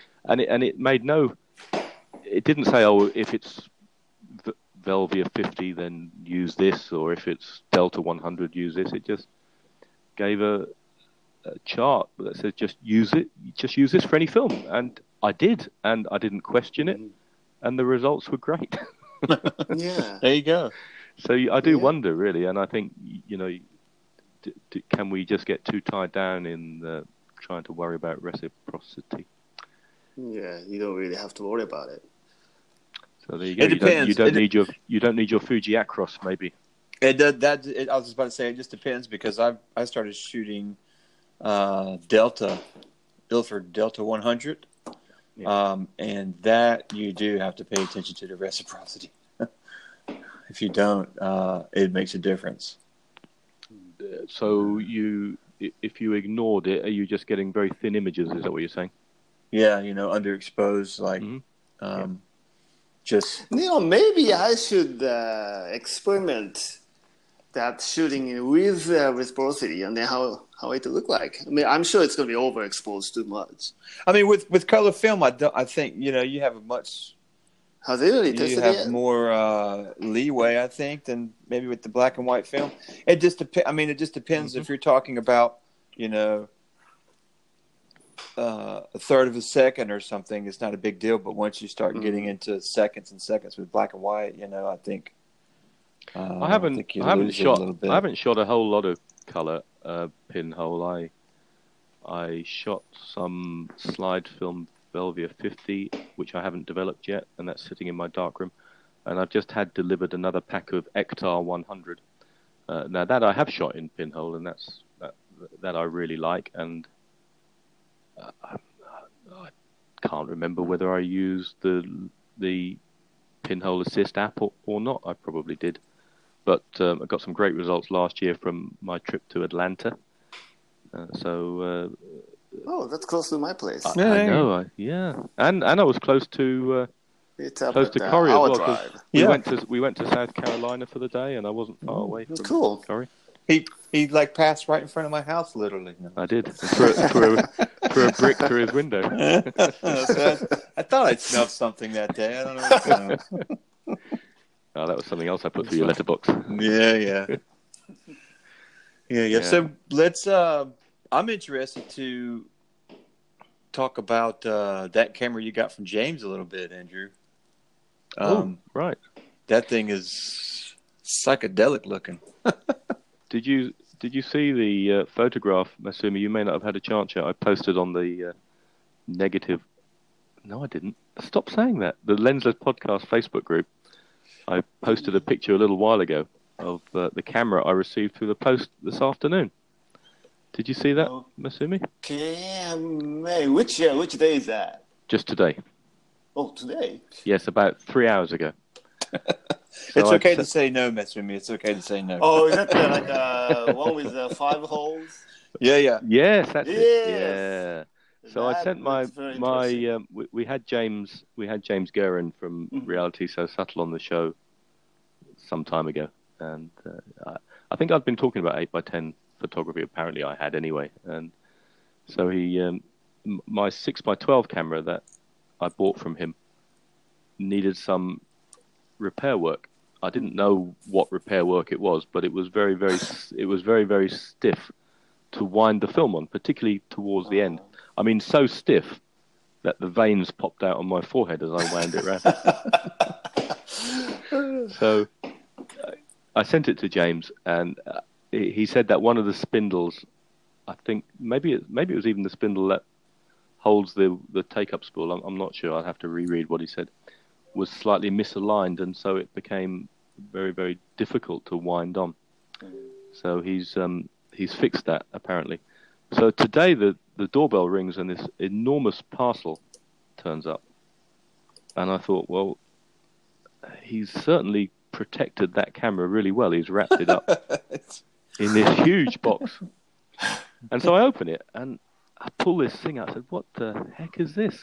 it didn't say, oh, if it's Velvia 50, then use this, or if it's Delta 100, use this. It just gave a chart that says just use this for any film, and I did, and I didn't question it, and the results were great. Yeah, there you go. So I do wonder, really, and I think can we just get too tied down in trying to worry about reciprocity? Yeah, you don't really have to worry about it. So there you go. It depends. You don't need your Fuji Acros, maybe. I was just about to say, it just depends, because I started shooting Ilford Delta 100, and that you do have to pay attention to the reciprocity. If you don't, it makes a difference. So if you ignored it, are you just getting very thin images? Is that what you're saying? Yeah, underexposed, like. Mm-hmm. Maybe I should experiment that shooting with reciprocity, and then how it look like. I mean, I'm sure it's going to be overexposed too much. I mean, with color film, I think you know you have a much. More leeway, I think, than maybe with the black and white film. It just depends. I mean, it just depends if you're talking about, you know, a third of a second or something. It's not a big deal. But once you start getting into seconds and seconds with black and white, you know, I think I haven't shot a whole lot of color pinhole. I shot some slide film. Velvia 50, which I haven't developed yet, and that's sitting in my darkroom. And I've just had delivered another pack of Ektar 100. Now that I have shot in pinhole, and that's that I really like. And I can't remember whether I used the pinhole assist app or not. I probably did, but I got some great results last year from my trip to Atlanta. Oh, that's close to my place. I know, and I was close to Corrie as well. We went to South Carolina for the day, and I wasn't far away from Corrie. He like passed right in front of my house, literally. I did threw a brick through his window. So I thought I'd snuffed something that day. I don't know. Oh, that was something else I put through your letterbox. Yeah. So let's. I'm interested to talk about that camera you got from James a little bit, Andrew. Right. That thing is psychedelic looking. Did you see the photograph, Masumi? You may not have had a chance yet. I posted on the negative. No, I didn't. Stop saying that. The Lensless Podcast Facebook group. I posted a picture a little while ago of the camera I received through the post this afternoon. Did you see that, Masumi? Okay, which day is that? Just today. Oh, today? Yes, about 3 hours ago. So it's okay to say no, Masumi. It's okay to say no. Oh, is that like one with five holes? Yeah. Yes, that's it. Yeah. So I sent my. We had James Guerin from Reality So Subtle on the show some time ago, and I think I'd been talking about 8x10. Photography apparently I had anyway, and so he my 6x12 camera that I bought from him needed some repair work. I didn't know what repair work it was, but it was very, very stiff to wind the film on, particularly towards the end. I mean, so stiff that the veins popped out on my forehead as I wound it round. So I sent it to James, and he said that one of the spindles, I think maybe it was even the spindle that holds the take-up spool. I'm not sure. I'll have to reread what he said. Was slightly misaligned, and so it became very, very difficult to wind on. So he's fixed that apparently. So today the doorbell rings and this enormous parcel turns up, and I thought, well, he's certainly protected that camera really well. He's wrapped it up. In this huge box. And so I open it and I pull this thing out. I said, what the heck is this?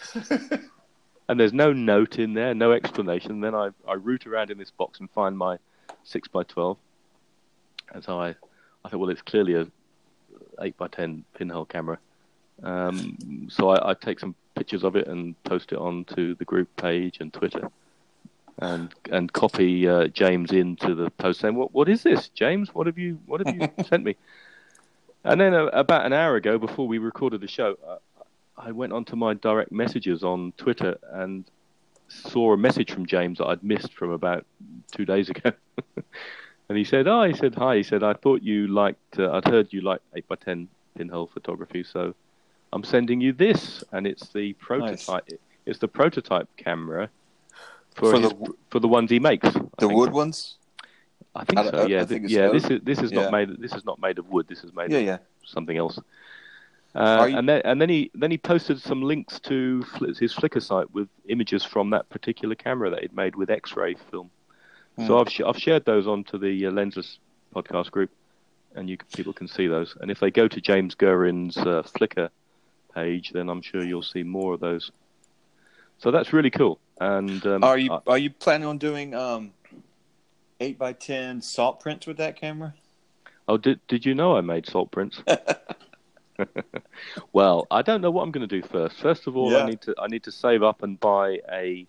And there's no note in there, no explanation. Then I root around in this box and find my 6x12. And so I thought, well, it's clearly a 8x10 pinhole camera. So I take some pictures of it and post it onto the group page and Twitter. And copy James into the post saying, what is this, James? What have you sent me? And then about an hour ago, before we recorded the show, I went onto my direct messages on Twitter and saw a message from James that I'd missed from about 2 days ago. And he said, hi. He said, I thought you liked, I'd heard you liked 8x10 pinhole photography, so I'm sending you this. And it's the prototype. Nice. It's the prototype camera. For the ones he makes, the wood ones. I think so. Yeah, this is not made. This is not made of wood. This is made of something else. And then he posted some links to his Flickr site with images from that particular camera that he'd made with X-ray film. So I've shared those onto the Lensless Podcast group, and people can see those. And if they go to James Guerin's Flickr page, then I'm sure you'll see more of those. So that's really cool. And are you planning on doing 8x10 salt prints with that camera? Oh, did you know I made salt prints? Well, I don't know what I'm going to do first. First of all, yeah. I need to save up and buy a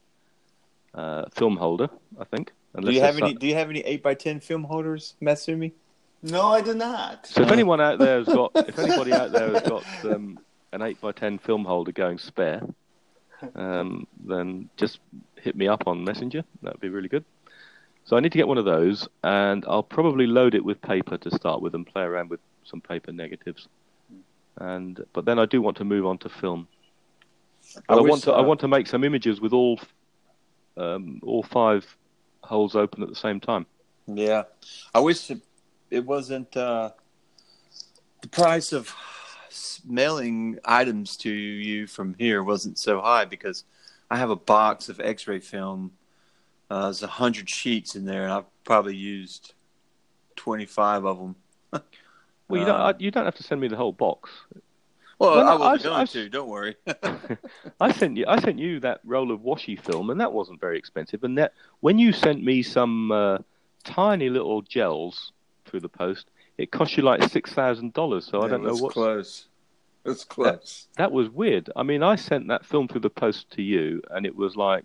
film holder, I think. Do you have any 8x10 film holders, Masumi? No, I do not. So if anyone out there has got, an 8x10 film holder going spare, then just hit me up on Messenger. That'd be really good. So I need to get one of those, and I'll probably load it with paper to start with and play around with some paper negatives. But then I do want to move on to film. And I want to make some images with all five holes open at the same time. Yeah, I wish it wasn't the price of mailing items to you from here wasn't so high, because I have a box of X-ray film. There's 100 sheets in there, and I've probably used 25 of them. Well, you don't have to send me the whole box. Well, I will be going to. Don't worry. I sent you that roll of washi film, and that wasn't very expensive. And that when you sent me some tiny little gels through the post, it cost you like $6,000. So yeah, I don't know what's close. It's close. That was weird. I mean, I sent that film through the post to you, and it was like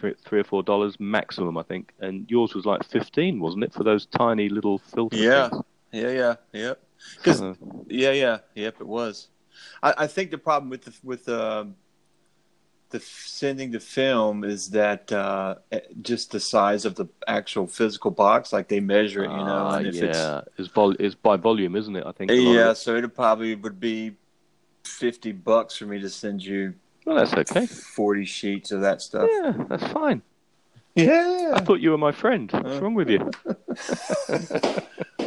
$3 or $4 maximum, I think. And yours was like 15, wasn't it, for those tiny little filter things? Yeah. Because it was. I think the problem with the sending the film is that just the size of the actual physical box, like they measure it, you know. And if it's by volume, isn't it? I think. Yeah, so it probably would be $50 for me to send you. Well, that's okay. 40 sheets of that stuff. Yeah, that's fine. Yeah. I thought you were my friend. What's wrong with you?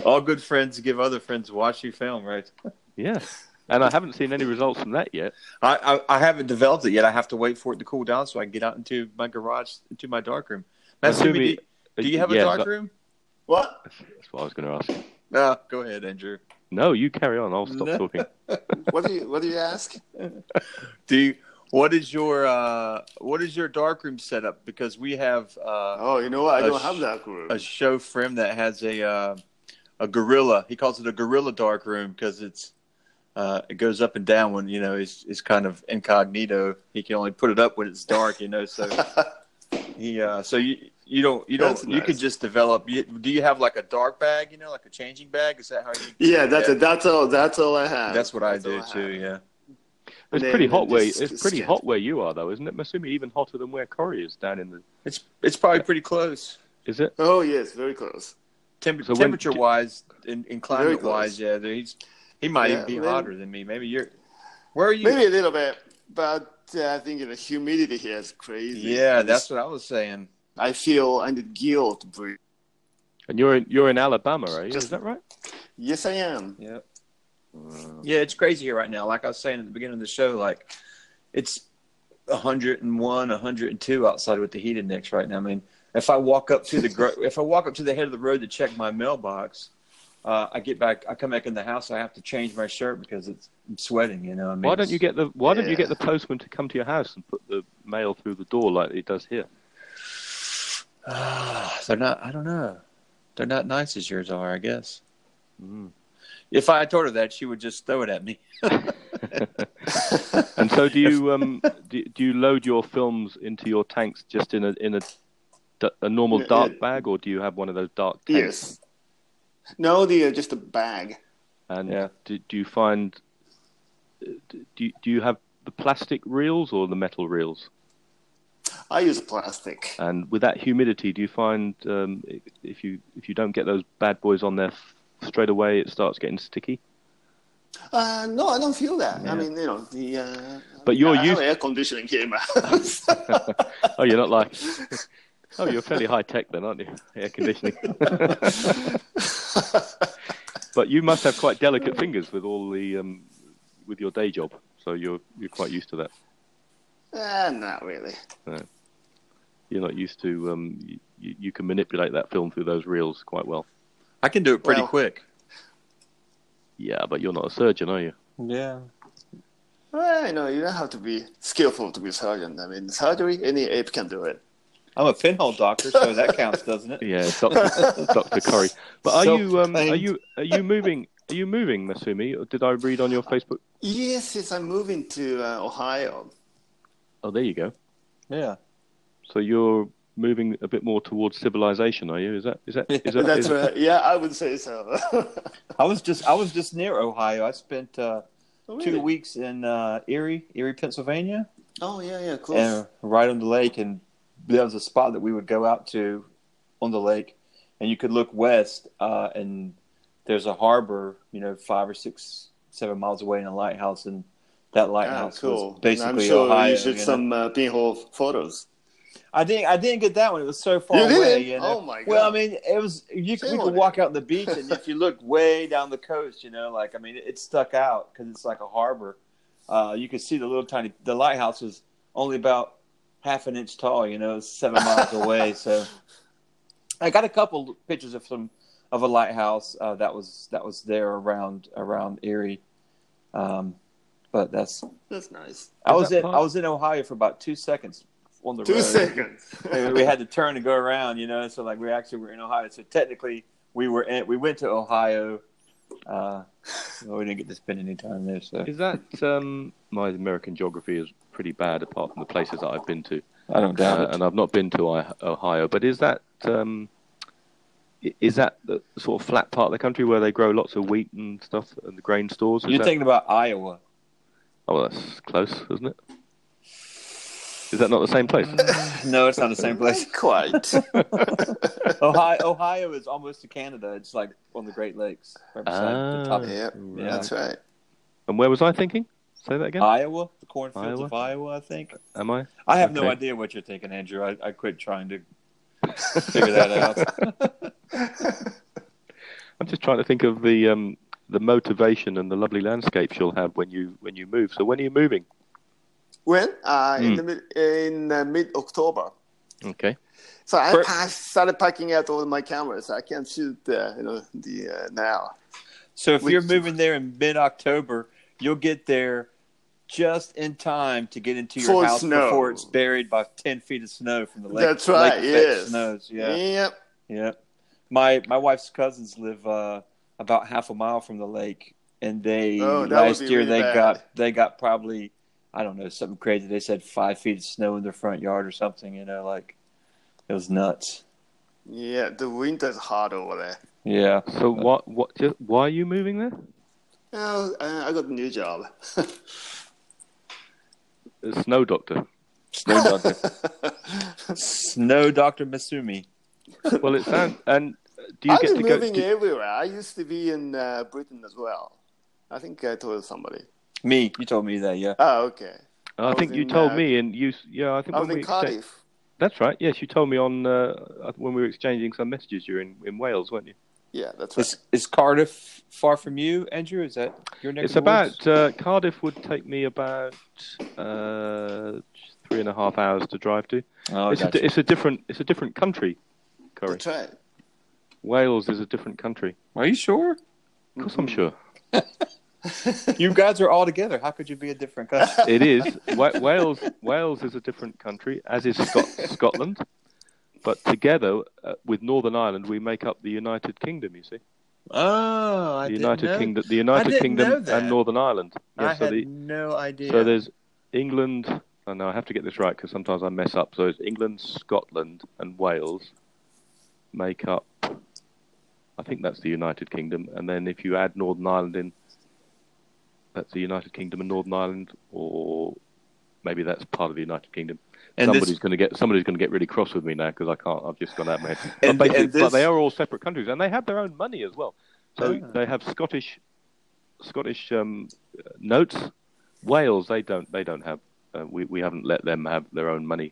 All good friends give other friends washi film, right? Yes. And I haven't seen any results from that yet. I haven't developed it yet. I have to wait for it to cool down so I can get out into my garage, into my darkroom. Masumi, do you have a darkroom? What? That's what I was going to ask you. No, go ahead, Andrew. No, you carry on. I'll stop talking. What do you ask? What is your darkroom setup? Because we have you know what? I don't have that room. A show friend that has a gorilla. He calls it a gorilla dark room because it's it goes up and down when, you know, it's kind of incognito. He can only put it up when it's dark, you know. So you can just develop. Do you have like a dark bag, you know, like a changing bag? Is that how you? Yeah, that's all I have. That's what I do too. Yeah. It's pretty hot where you are, though, isn't it? Masumi, even hotter than where Corey is down in the. It's probably pretty close. Is it? Oh yes, very close. Temperature wise and climate wise, yeah, he might even be hotter than me. Maybe you're. Where are you? Maybe a little bit, but I think the humidity here is crazy. Yeah, that's what I was saying. I feel under guilt. And you're in Alabama, right? Is that right? Yes, I am. Yeah. Yeah, it's crazy here right now. Like I was saying at the beginning of the show, like it's 101, 102 outside with the heat index right now. I mean, if I walk up to the head of the road to check my mailbox, I come back in the house. I have to change my shirt because I'm sweating. You know, I mean, why don't you get the postman to come to your house and put the mail through the door like it does here? They're not. I don't know. They're not nice as yours are, I guess. Mm. If I told her that, she would just throw it at me. And so, do you load your films into your tanks just in a normal dark bag, or do you have one of those dark tanks? Yes. No, just a bag. And do you have the plastic reels or the metal reels? I use plastic. And with that humidity, do you find if you don't get those bad boys on there straight away, it starts getting sticky? No, I don't feel that. Yeah. I mean, you know, I have air conditioning here in my house. Oh, you're not like... Oh, you're fairly high-tech then, aren't you? Air conditioning. But you must have quite delicate fingers with all the... with your day job, so you're quite used to that. Not really. No. You're not used to... You can manipulate that film through those reels quite well. I can do it pretty quick. Yeah, but you're not a surgeon, are you? Yeah. Well, you know, you don't have to be skillful to be a surgeon. I mean, surgery, any ape can do it. I'm a pinhole doctor, so that counts, doesn't it? Yeah, Dr. Corey. But are you moving, Masumi? Or did I read on your Facebook? Yes, I'm moving to Ohio. Oh, there you go. Yeah. So you're moving a bit more towards civilization, are you? Is that That's right. Yeah, I would say so. I was just near Ohio. I spent 2 weeks in Erie, Pennsylvania. Oh yeah, close. And right on the lake, and there was a spot that we would go out to on the lake, and you could look west, and there's a harbor, 5 or 6, 7 miles away, and a lighthouse, and that lighthouse was basically Ohio. You should some pinhole photos. I didn't get that one. It was so far away. Oh my god! Well, I mean, it was we could walk out on the beach, and if you look way down the coast, it stuck out because it's like a harbor. You could see the lighthouse was only about half an inch tall, 7 miles away. So I got a couple pictures of a lighthouse that was there around Erie. But that's nice. I was in Ohio for about 2 seconds on the road. 2 seconds. We had to turn and go around, so like we were in Ohio. So technically we went to Ohio. We didn't get to spend any time there. So is that my American geography is pretty bad, apart from the places that I've been to. I don't doubt it. And I've not been to Ohio, but is that the sort of flat part of the country where they grow lots of wheat and stuff and the grain stores? You're thinking about Iowa. Oh, well, that's close, isn't it? Is that not the same place? No, it's not the same place. Quite. Ohio is almost to Canada. It's like on the Great Lakes. Right beside the top. Yep. Yeah, that's right. And where was I thinking? Say that again. Iowa, the cornfields of Iowa, I think. Am I? I have no idea what you're thinking, Andrew. I quit trying to figure that out. I'm just trying to think of the motivation and the lovely landscapes you'll have when you move. So when are you moving? When? In mid-October. Okay. So I started packing out all my cameras. I can't shoot now. So if you're moving there in mid-October, you'll get there just in time to get into your house before it's buried by 10 feet of snow from the lake. That's right. Yes. Snows. Yeah. Yep. My wife's cousins live about half a mile from the lake, and last year they got probably, I don't know, something crazy. They said 5 feet of snow in their front yard or something, it was nuts. Yeah, the winter's hard over there. Yeah. So why are you moving there? I got a new job. Snow doctor. Snow doctor. Snow doctor Masumi. Well, it sounds, and do you get to go? I've been moving everywhere. I used to be in Britain as well. I think I told somebody. Me, you told me that, yeah. Oh, okay. I think you told me, and you, yeah, I think I was in Cardiff. That's right. Yes, you told me on when we were exchanging some messages. You're in Wales, weren't you? Yeah, that's right. Is Cardiff far from you, Andrew? Is that your neck of the woods? It's about Cardiff would take me about 3.5 hours to drive to. Oh, it's a different country, Corey. That's right. Wales is a different country. Are you sure? Of course, I'm sure. You guys are all together. How could you be a different country? It is. Wales is a different country, as is Scotland. But together with Northern Ireland, we make up the United Kingdom. You see? Oh, I didn't know that. And Northern Ireland. Yeah, I had no idea. So there's England. Oh no, I have to get this right because sometimes I mess up. So it's England, Scotland, and Wales make up. I think that's the United Kingdom. And then if you add Northern Ireland in, that's the United Kingdom and Northern Ireland, or maybe that's part of the United Kingdom. And somebody's going to get really cross with me now because I can't. I've just gone out of my head. But they are all separate countries, and they have their own money as well. So they have Scottish notes. Wales, they don't have. We haven't let them have their own money.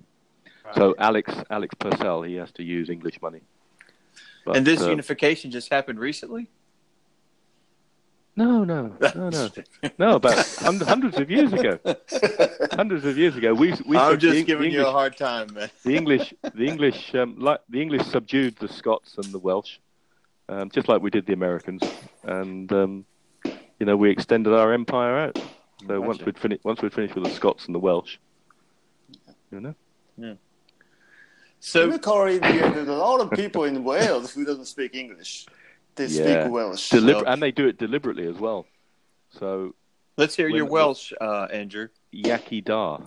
Right. So Alex Purcell, he has to use English money. But, and this unification just happened recently? No, about hundreds of years ago. I'm just giving you a hard time, man. The English subdued the Scots and the Welsh, just like we did the Americans, and we extended our empire out. So gotcha. Once we'd finished with the Scots and the Welsh, Yeah. So Colin, there's a lot of people in Wales who doesn't speak English. They speak Welsh. And they do it deliberately as well. So let's hear your Welsh, Andrew. Yaki da.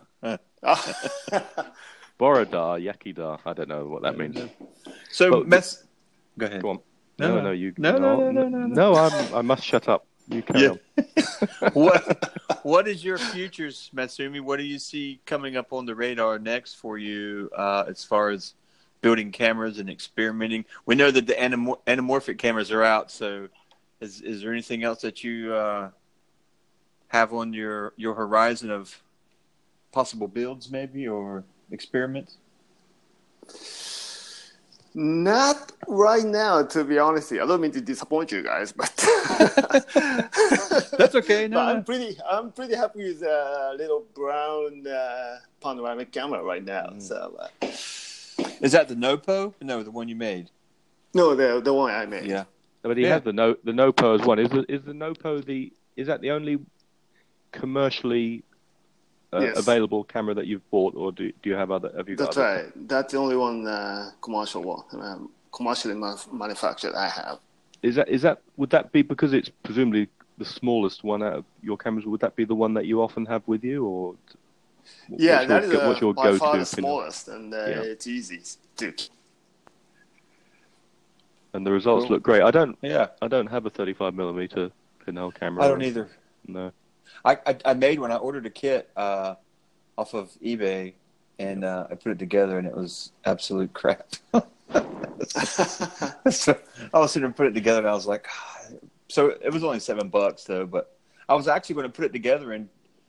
Borada, yaki da. I don't know what that means. So go ahead. Go on. No, I must shut up. You carry on. What is your futures, Masumi? What do you see coming up on the radar next for you as far as building cameras and experimenting? We know that the anamorphic cameras are out, so is there anything else that you have on your horizon of possible builds maybe or experiments? Not right now, to be honest with you. I don't mean to disappoint you guys, but that's okay. No, but I'm pretty happy with a little brown panoramic camera right now. So, is that the Nopo? No, the one you made. No, the one I made. Yeah, but he has the Nopo as one. Is the Nopo is that the only commercially available camera that you've bought, or do you have other? Have you got? That's right. That's the only one commercially manufactured I have. Is that? Would that be because it's presumably the smallest one out of your cameras? Would that be the one that you often have with you, or? What's your by far the smallest, and it's easy to. And the results look great. I don't have a 35mm pinhole camera. I don't either. No. I made one. I ordered a kit off of eBay, and I put it together, and it was absolute crap. So I was sitting and put it together, and I was like, so it was only $7 though, but I was actually going to put it together and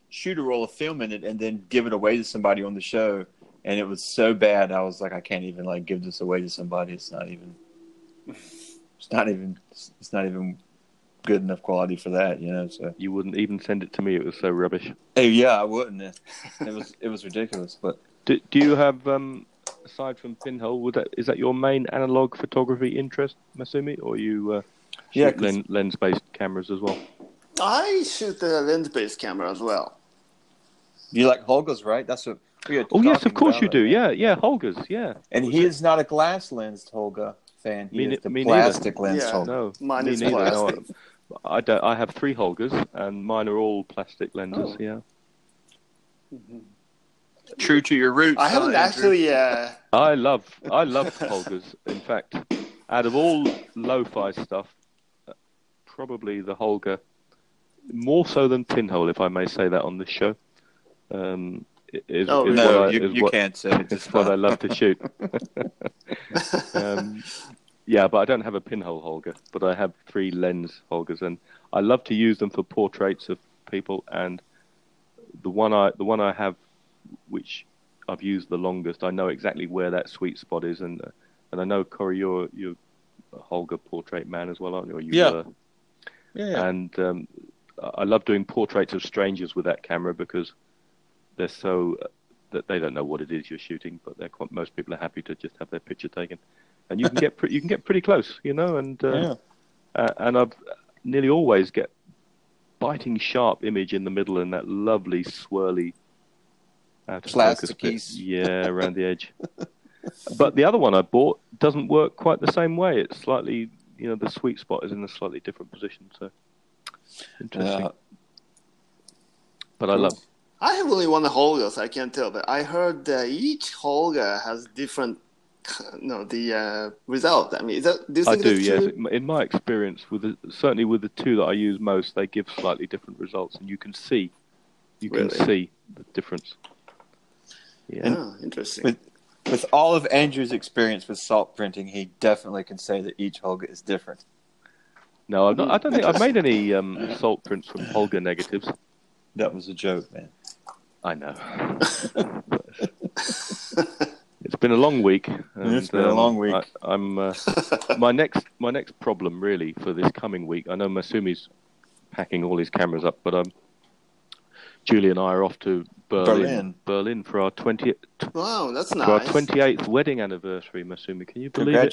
shoot a roll of film in it, and then give it away to somebody on the show. And it was so bad, I was like, I can't even give this away to somebody. It's not even good enough quality for that, so you wouldn't even send it to me. It was so rubbish. I wouldn't. It was ridiculous. But do you have aside from pinhole, is that your main analog photography interest, Masumi, or you shoot lens-based cameras as well? I shoot the lens-based camera as well. You like Holgas, right? That's what we were talking yes, of course about, you do. Right? Yeah, Holgas. Yeah, and he is not a glass lensed Holga fan. He is the plastic lensed Holga. No, mine is plastic. No, I don't. I have 3 Holgas, and mine are all plastic lenses. Oh. Yeah. Mm-hmm. True to your roots. I haven't actually. I love Holgas. In fact, out of all lo-fi stuff, probably the Holga, more so than pinhole, if I may say that on this show. You can't say it. It's what I love to shoot. But I don't have a pinhole Holga, but I have 3 lens Holgas, and I love to use them for portraits of people. And the one I have, which I've used the longest, I know exactly where that sweet spot is, and I know Corey, you're a Holga portrait man as well, aren't you? Or you were. Yeah. And I love doing portraits of strangers with that camera because they're so that they don't know what it is you're shooting, but most people are happy to just have their picture taken, and you can get pretty close, And and I've nearly always get biting sharp image in the middle and that lovely swirly plastic piece, around the edge. But the other one I bought doesn't work quite the same way. It's slightly, the sweet spot is in a slightly different position. So interesting. But I love. I have only one Holga, so I can't tell. But I heard that each Holga has different, result. I mean, do you think that's true? Yes. In my experience, certainly with the 2 that I use most, they give slightly different results, and you can see the difference. Yeah, interesting. With all of Andrew's experience with salt printing, he definitely can say that each Holga is different. No, I'm not, I don't think I've made any salt prints from Holga negatives. That was a joke, man. I know. It's been a long week. And, it's been a long week. I'm my next problem really for this coming week. I know Masumi's packing all his cameras up, but Julie and I are off to Berlin for our 20th. Wow, that's nice. For our 28th wedding anniversary, Masumi. Can you believe it?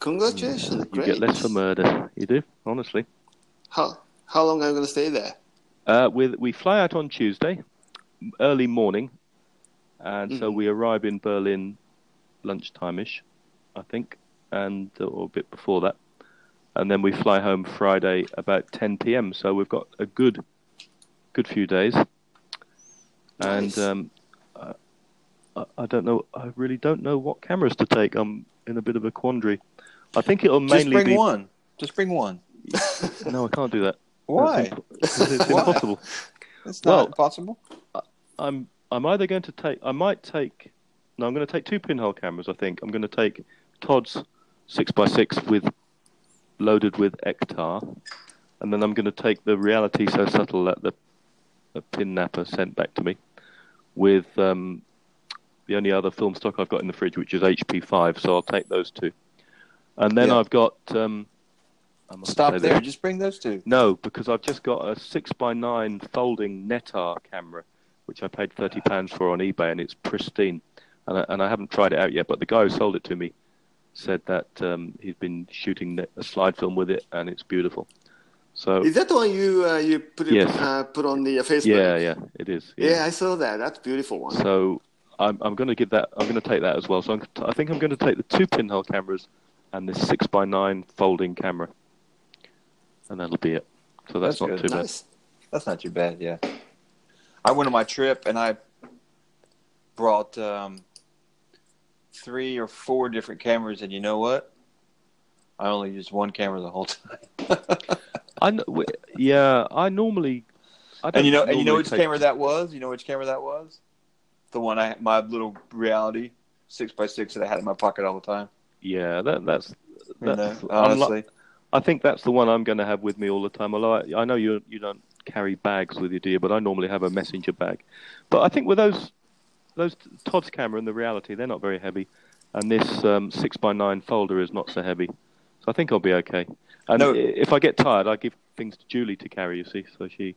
Congratulations. You great. Get less for murder. You do, honestly. How long are you going to stay there? We fly out on Tuesday, early morning, and so we arrive in Berlin lunchtime-ish, I think, and or a bit before that. And then we fly home Friday about 10 p.m. So we've got a good few days. Nice. And I don't know. I really don't know what cameras to take. I'm in a bit of a quandary. I think it'll mainly be... Just bring one. No, I can't do that. Why? It's impossible. It's not impossible. I'm going to take two pinhole cameras, I think. I'm going to take Todd's 6x6 loaded with Ektar, and then I'm going to take the Reality So Subtle that the pin napper sent back to me with the only other film stock I've got in the fridge, which is HP5, so I'll take those two. And then I've got... Stop there, just bring those two. No, because I've just got a 6x9 folding Netar camera, which I paid £30 for on eBay, and it's pristine. And I haven't tried it out yet, but the guy who sold it to me said that he'd been shooting a slide film with it, and it's beautiful. So is that the one you put on the Facebook? Yeah, it is. Yeah, I saw that. That's a beautiful one. So I'm going to give that. I'm going to take that as well. So I think I'm going to take the two pinhole cameras and this 6x9 folding camera, and that'll be it. So that's not good. Too nice. Bad. That's not too bad. Yeah. I went on my trip and I brought 3 or 4 different cameras, and you know what? I only used one camera the whole time. You know which camera that was? The one my little Reality 6x6 that I had in my pocket all the time. Yeah, that's honestly. I think that's the one I'm going to have with me all the time. Although I know you don't carry bags with you, do you? But I normally have a messenger bag. But I think with those Todd's camera and the Reality, they're not very heavy, and this 6x9 folder is not so heavy, so I think I'll be okay. And if I get tired, I give things to Julie to carry. You see, so she.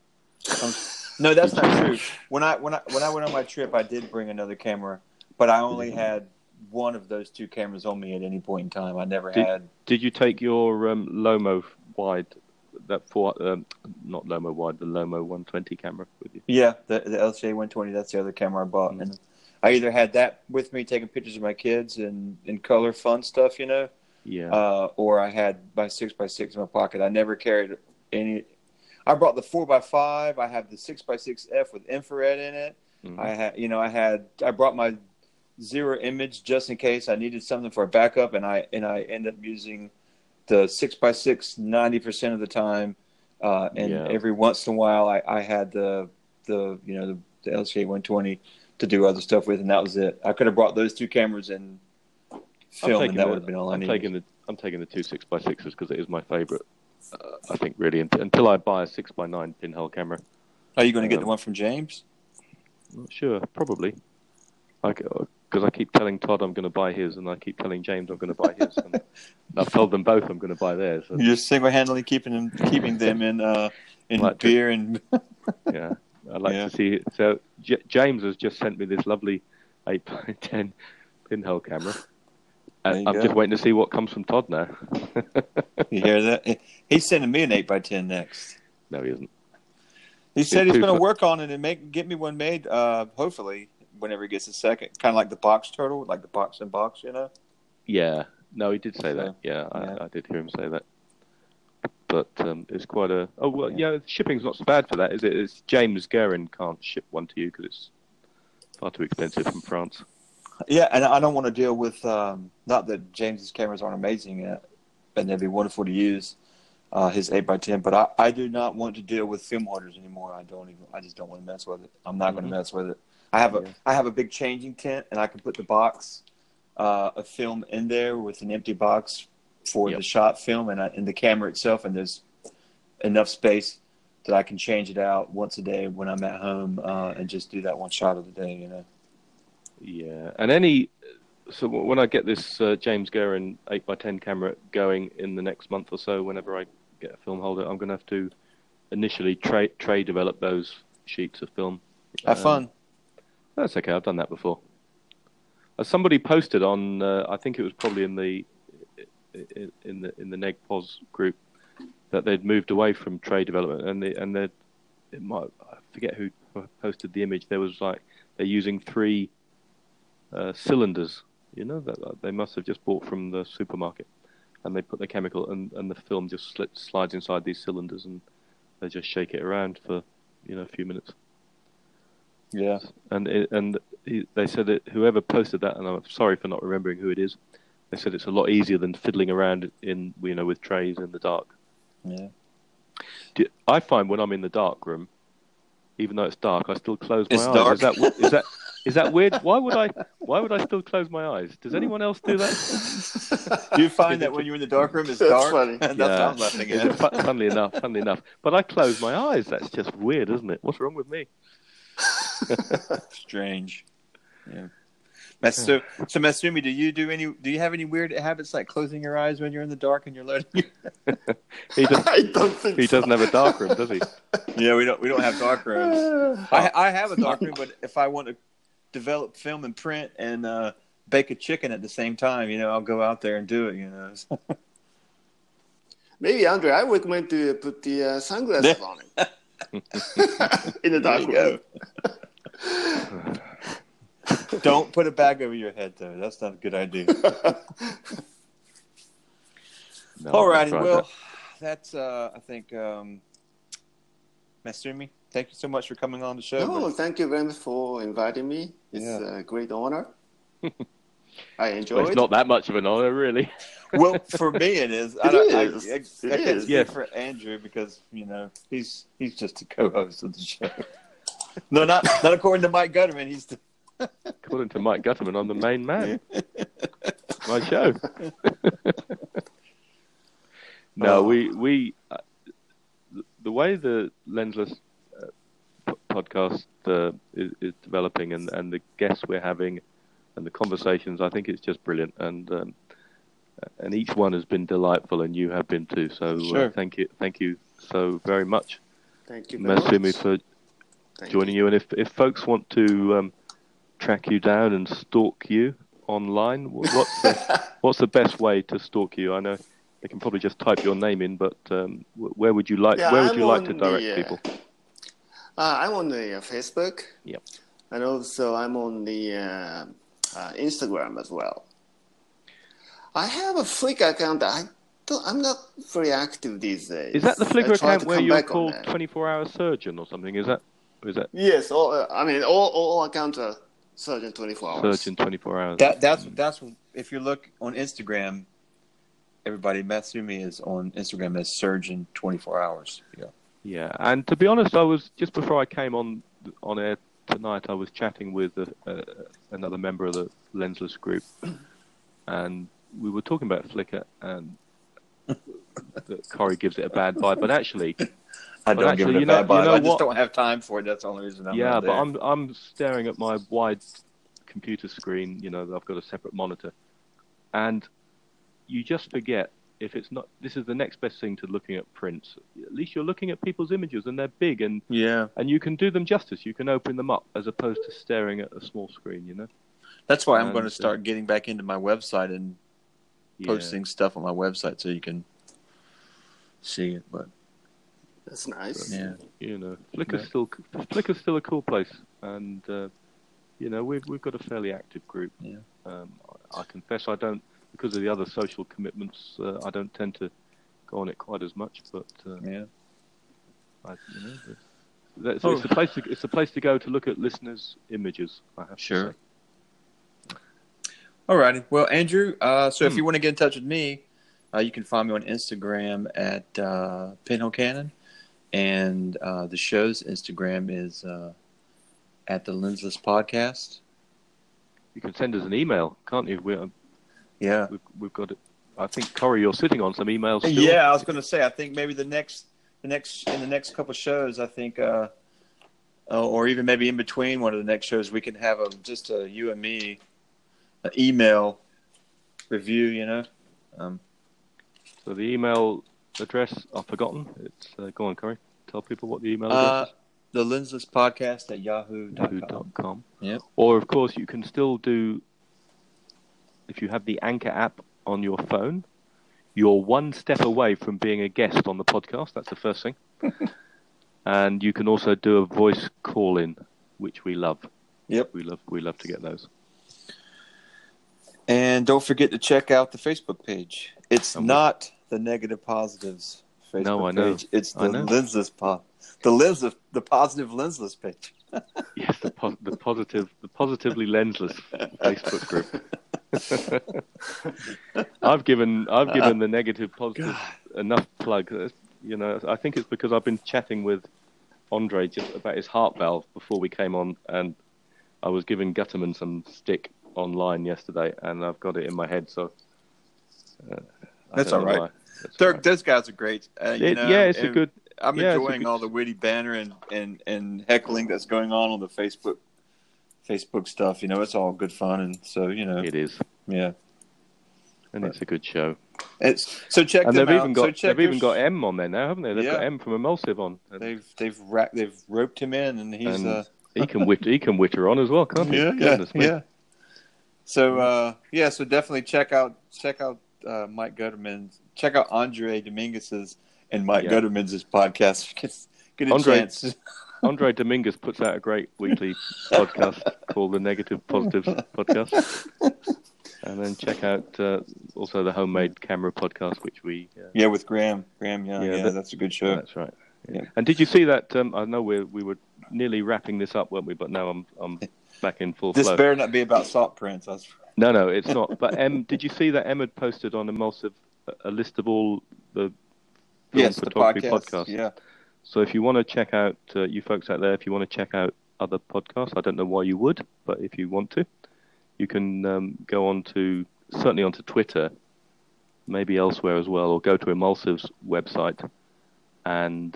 No, that's not true. When I went on my trip, I did bring another camera, but I only had one of those two cameras on me at any point in time. I never had. Did you take your Lomo-wide? That not Lomo wide, the Lomo 120 camera with you. Yeah, the LCA 120. That's the other camera I bought, and I either had that with me taking pictures of my kids and in color, fun stuff, you know. Yeah. Or I had my 6x6 in my pocket. I never carried any. I brought the 4x5. I have the 6x6F with infrared in it. Mm-hmm. I brought my zero image just in case I needed something for a backup, and I ended up using the 6x6 90% of the time, and every once in a while I had the LCA 120 to do other stuff with, and that was it. I could have brought those two cameras and filmed, and that would have been all I needed. I'm taking the two 6x6s because it is my favorite, I think, really, until I buy a 6x9 pinhole camera. Are you going to get the one from James? Not sure, probably. Because I keep telling Todd I'm going to buy his, and I keep telling James I'm going to buy his. And I've told them both I'm going to buy theirs. And... You're single-handedly keeping them in like beer and. Yeah, I like to see it. So James has just sent me this lovely 8x10 pinhole camera, and I'm just waiting to see what comes from Todd now. You hear that? He's sending me an 8x10 next. No, he isn't. He said he's going to work on it and get me one made. Hopefully. Whenever he gets a second, kind of like the box turtle, like the box in box, you know? Yeah. No, he did say that. Yeah, I did hear him say that. But it's quite a... Oh, well, shipping's not so bad for that, is it? It's James Guerin can't ship one to you because it's far too expensive from France. Yeah, and I don't want to deal with... not that James's cameras aren't amazing, and they'd be wonderful to use, his 8x10, but I do not want to deal with film holders anymore. I just don't want to mess with it. I'm not going to mess with it. I have a big changing tent, and I can put the box of film in there with an empty box for the shot film and the camera itself, and there's enough space that I can change it out once a day when I'm at home and just do that one shot of the day, you know. Yeah, and so when I get this James Guerin 8x10 camera going in the next month or so, whenever I get a film holder, I'm going to have to initially tray develop those sheets of film. Have fun. That's okay. I've done that before. Somebody posted on, I think it was probably in the NegPos group, that they'd moved away from tray development, I forget who posted the image. There was they're using 3 cylinders You know, that they must have just bought from the supermarket, and they put the chemical, and the film just slides inside these cylinders, and they just shake it around for, you know, a few minutes. Yeah. They said that whoever posted that, and I'm sorry for not remembering who it is, they said it's a lot easier than fiddling around in, you know, with trays in the dark. Yeah. I find when I'm in the dark room, even though it's dark, I still close my eyes. It's dark. Is that weird? Why would I still close my eyes? Does anyone else do that? Do you find that when you're in the dark room, it's dark? Funny. That's what I'm laughing at. Funnily enough. But I close my eyes. That's just weird, isn't it? What's wrong with me? Strange. Yeah. So Masumi, do you have any weird habits like closing your eyes when you're in the dark and you're loading? He doesn't have a dark room, does he? Yeah, we don't have dark rooms. I have a dark room, but if I want to develop film and print and bake a chicken at the same time, you know, I'll go out there and do it, you know. Maybe Andre, I would recommend to put the sunglasses on it in the dark room. Don't put a bag over your head, though. That's not a good idea. No, all righty. Well, that's, I think, Masumi, thank you so much for coming on the show. No, thank you very much for inviting me. It's a great honor. I enjoyed it. It's not that much of an honor, really. Well, for me, it is. I guess yeah. For Andrew, because, you know, he's just a co-host of the show. No, not according to Mike Gutterman. He's the... According to Mike Gutterman, I'm the main man. My show. No, we the way the Lensless podcast is developing, and the guests we're having and the conversations, I think it's just brilliant. And each one has been delightful, and you have been too. So sure. Thank you so very much. Thank you, Masumi, for joining you. And if folks want to track you down and stalk you online, what's the best way to stalk you? I know they can probably just type your name in, but where would you like? Yeah, where would you like to direct people? I'm on the Facebook. Yep. And also I'm on the Instagram as well. I have a Flickr account. I'm not very active these days. Is that the Flickr account where you're called 24-hour surgeon or something? Is that? Yes. All accounts are. Surgeon 24 hours. That's if you look on Instagram, everybody, Masumi is on Instagram as Surgeon 24 Hours. Yeah. Yeah, and to be honest, I was just before I came on air tonight, I was chatting with another member of the Lensless group, and we were talking about Flickr, and that Corey gives it a bad vibe, but actually. I just don't have time for it. That's the only reason I'm not there. Yeah, but I'm staring at my wide computer screen. You know, I've got a separate monitor, and you just forget if it's not. This is the next best thing to looking at prints. At least you're looking at people's images, and they're big, and you can do them justice. You can open them up as opposed to staring at a small screen. You know, that's why I'm going to start getting back into my website and posting stuff on my website so you can see it, but. That's nice. So, yeah, you know, Flickr's still a cool place, and you know, we've got a fairly active group. Yeah. I confess I don't, because of the other social commitments. I don't tend to go on it quite as much, but it's a place to go to look at listeners' images. I have to say. All righty. Well, Andrew. If you want to get in touch with me, you can find me on Instagram at Pinhole Cannon. And the show's Instagram is at the Lensless Podcast. You can send us an email, can't you? We've got it. I think Corey, you're sitting on some emails. Still. Yeah, I was going to say. I think maybe in the next couple of shows, I think, or even maybe in between one of the next shows, we can have just a you and me an email review. You know. So the email. Address I've forgotten. It's go on, Corey. Tell people what the email address is. The Lensless Podcast at yahoo.com. Yep. Or of course you can still do, if you have the Anchor app on your phone, you're one step away from being a guest on the podcast. That's the first thing. And you can also do a voice call in, which we love. Yep. We love to get those. And don't forget to check out the Facebook page. It's not the Negative Positives Facebook page. It's the Lensless the Positive Lensless page. Yes, the Positively Lensless Facebook group. I've given the Negative Positives enough plug. You know, I think it's because I've been chatting with Andre just about his heart valve before we came on, and I was giving Gutterman some stick online yesterday, and I've got it in my head. So that's all right. Those guys are great. I'm enjoying all the witty banner and heckling that's going on the Facebook stuff. You know, it's all good fun, and so it is. Yeah, and it's a good show. They've even got M on there now, haven't they? They've got M from Emulsive on. They've roped him in, and he's he can witter on as well, can't he? Yeah. So so definitely check out Mike Gutterman's, check out Andre Dominguez's and Mike Gutterman's podcast. Get a chance. Andre Dominguez puts out a great weekly podcast called the Negative Positives Podcast. And then check out also the Homemade Camera Podcast, which we... with Graham Young. Yeah, that's a good show. That's right. Yeah. And did you see that? I know we were nearly wrapping this up, weren't we? But now I'm back in full flow. This better not be about sock prints. No, it's not. But did you see that Em had posted on Emulsive a list of all the photography podcasts? Yeah. So if you want to check out, you folks out there, if you want to check out other podcasts, I don't know why you would, but if you want to, you can go on to, certainly onto Twitter, maybe elsewhere as well, or go to Emulsive's website and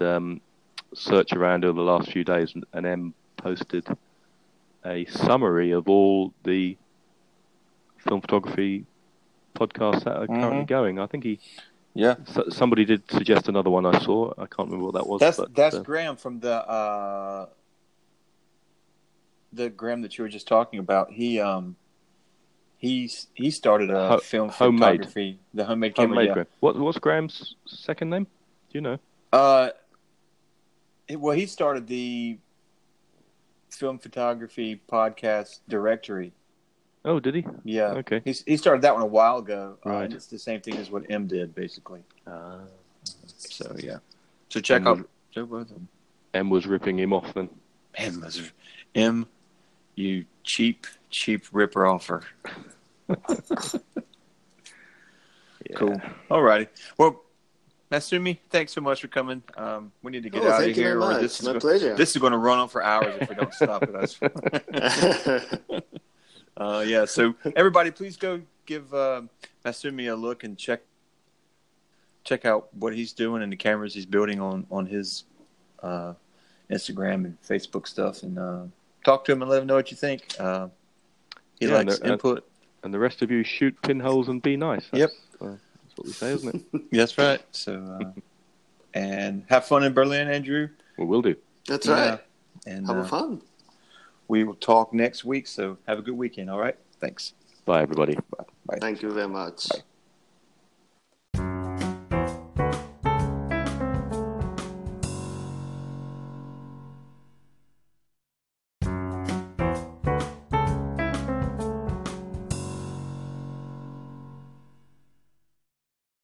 search around over the last few days. And Em posted a summary of all the film photography podcasts that are currently going. I think somebody did suggest another one I saw. I can't remember what that was. That's Graham from the Graham that you were just talking about. He started a film photography, the Homemade Camera. Yeah. What's Graham's second name? Do you know? He started the film photography podcast directory. Oh, did he? Yeah. Okay. He started that one a while ago. Right. And it's the same thing as what M did, basically. So yeah. So check out. M was ripping him off then. M, you cheap ripper offer. Cool. All righty. Well, Masumi, thanks so much for coming. We need to get out of here. It's my pleasure. This is going to run on for hours if we don't stop it. So everybody, please go give Masumi a look and check out what he's doing and the cameras he's building on his Instagram and Facebook stuff, and talk to him and let him know what you think. He likes input. And the rest of you shoot pinholes and be nice. That's what we say, isn't it? That's right. So, and have fun in Berlin, Andrew. We will do. That's right. And have fun. We will talk next week, so have a good weekend, all right? Thanks. Bye, everybody. Bye. Thank you very much. Bye.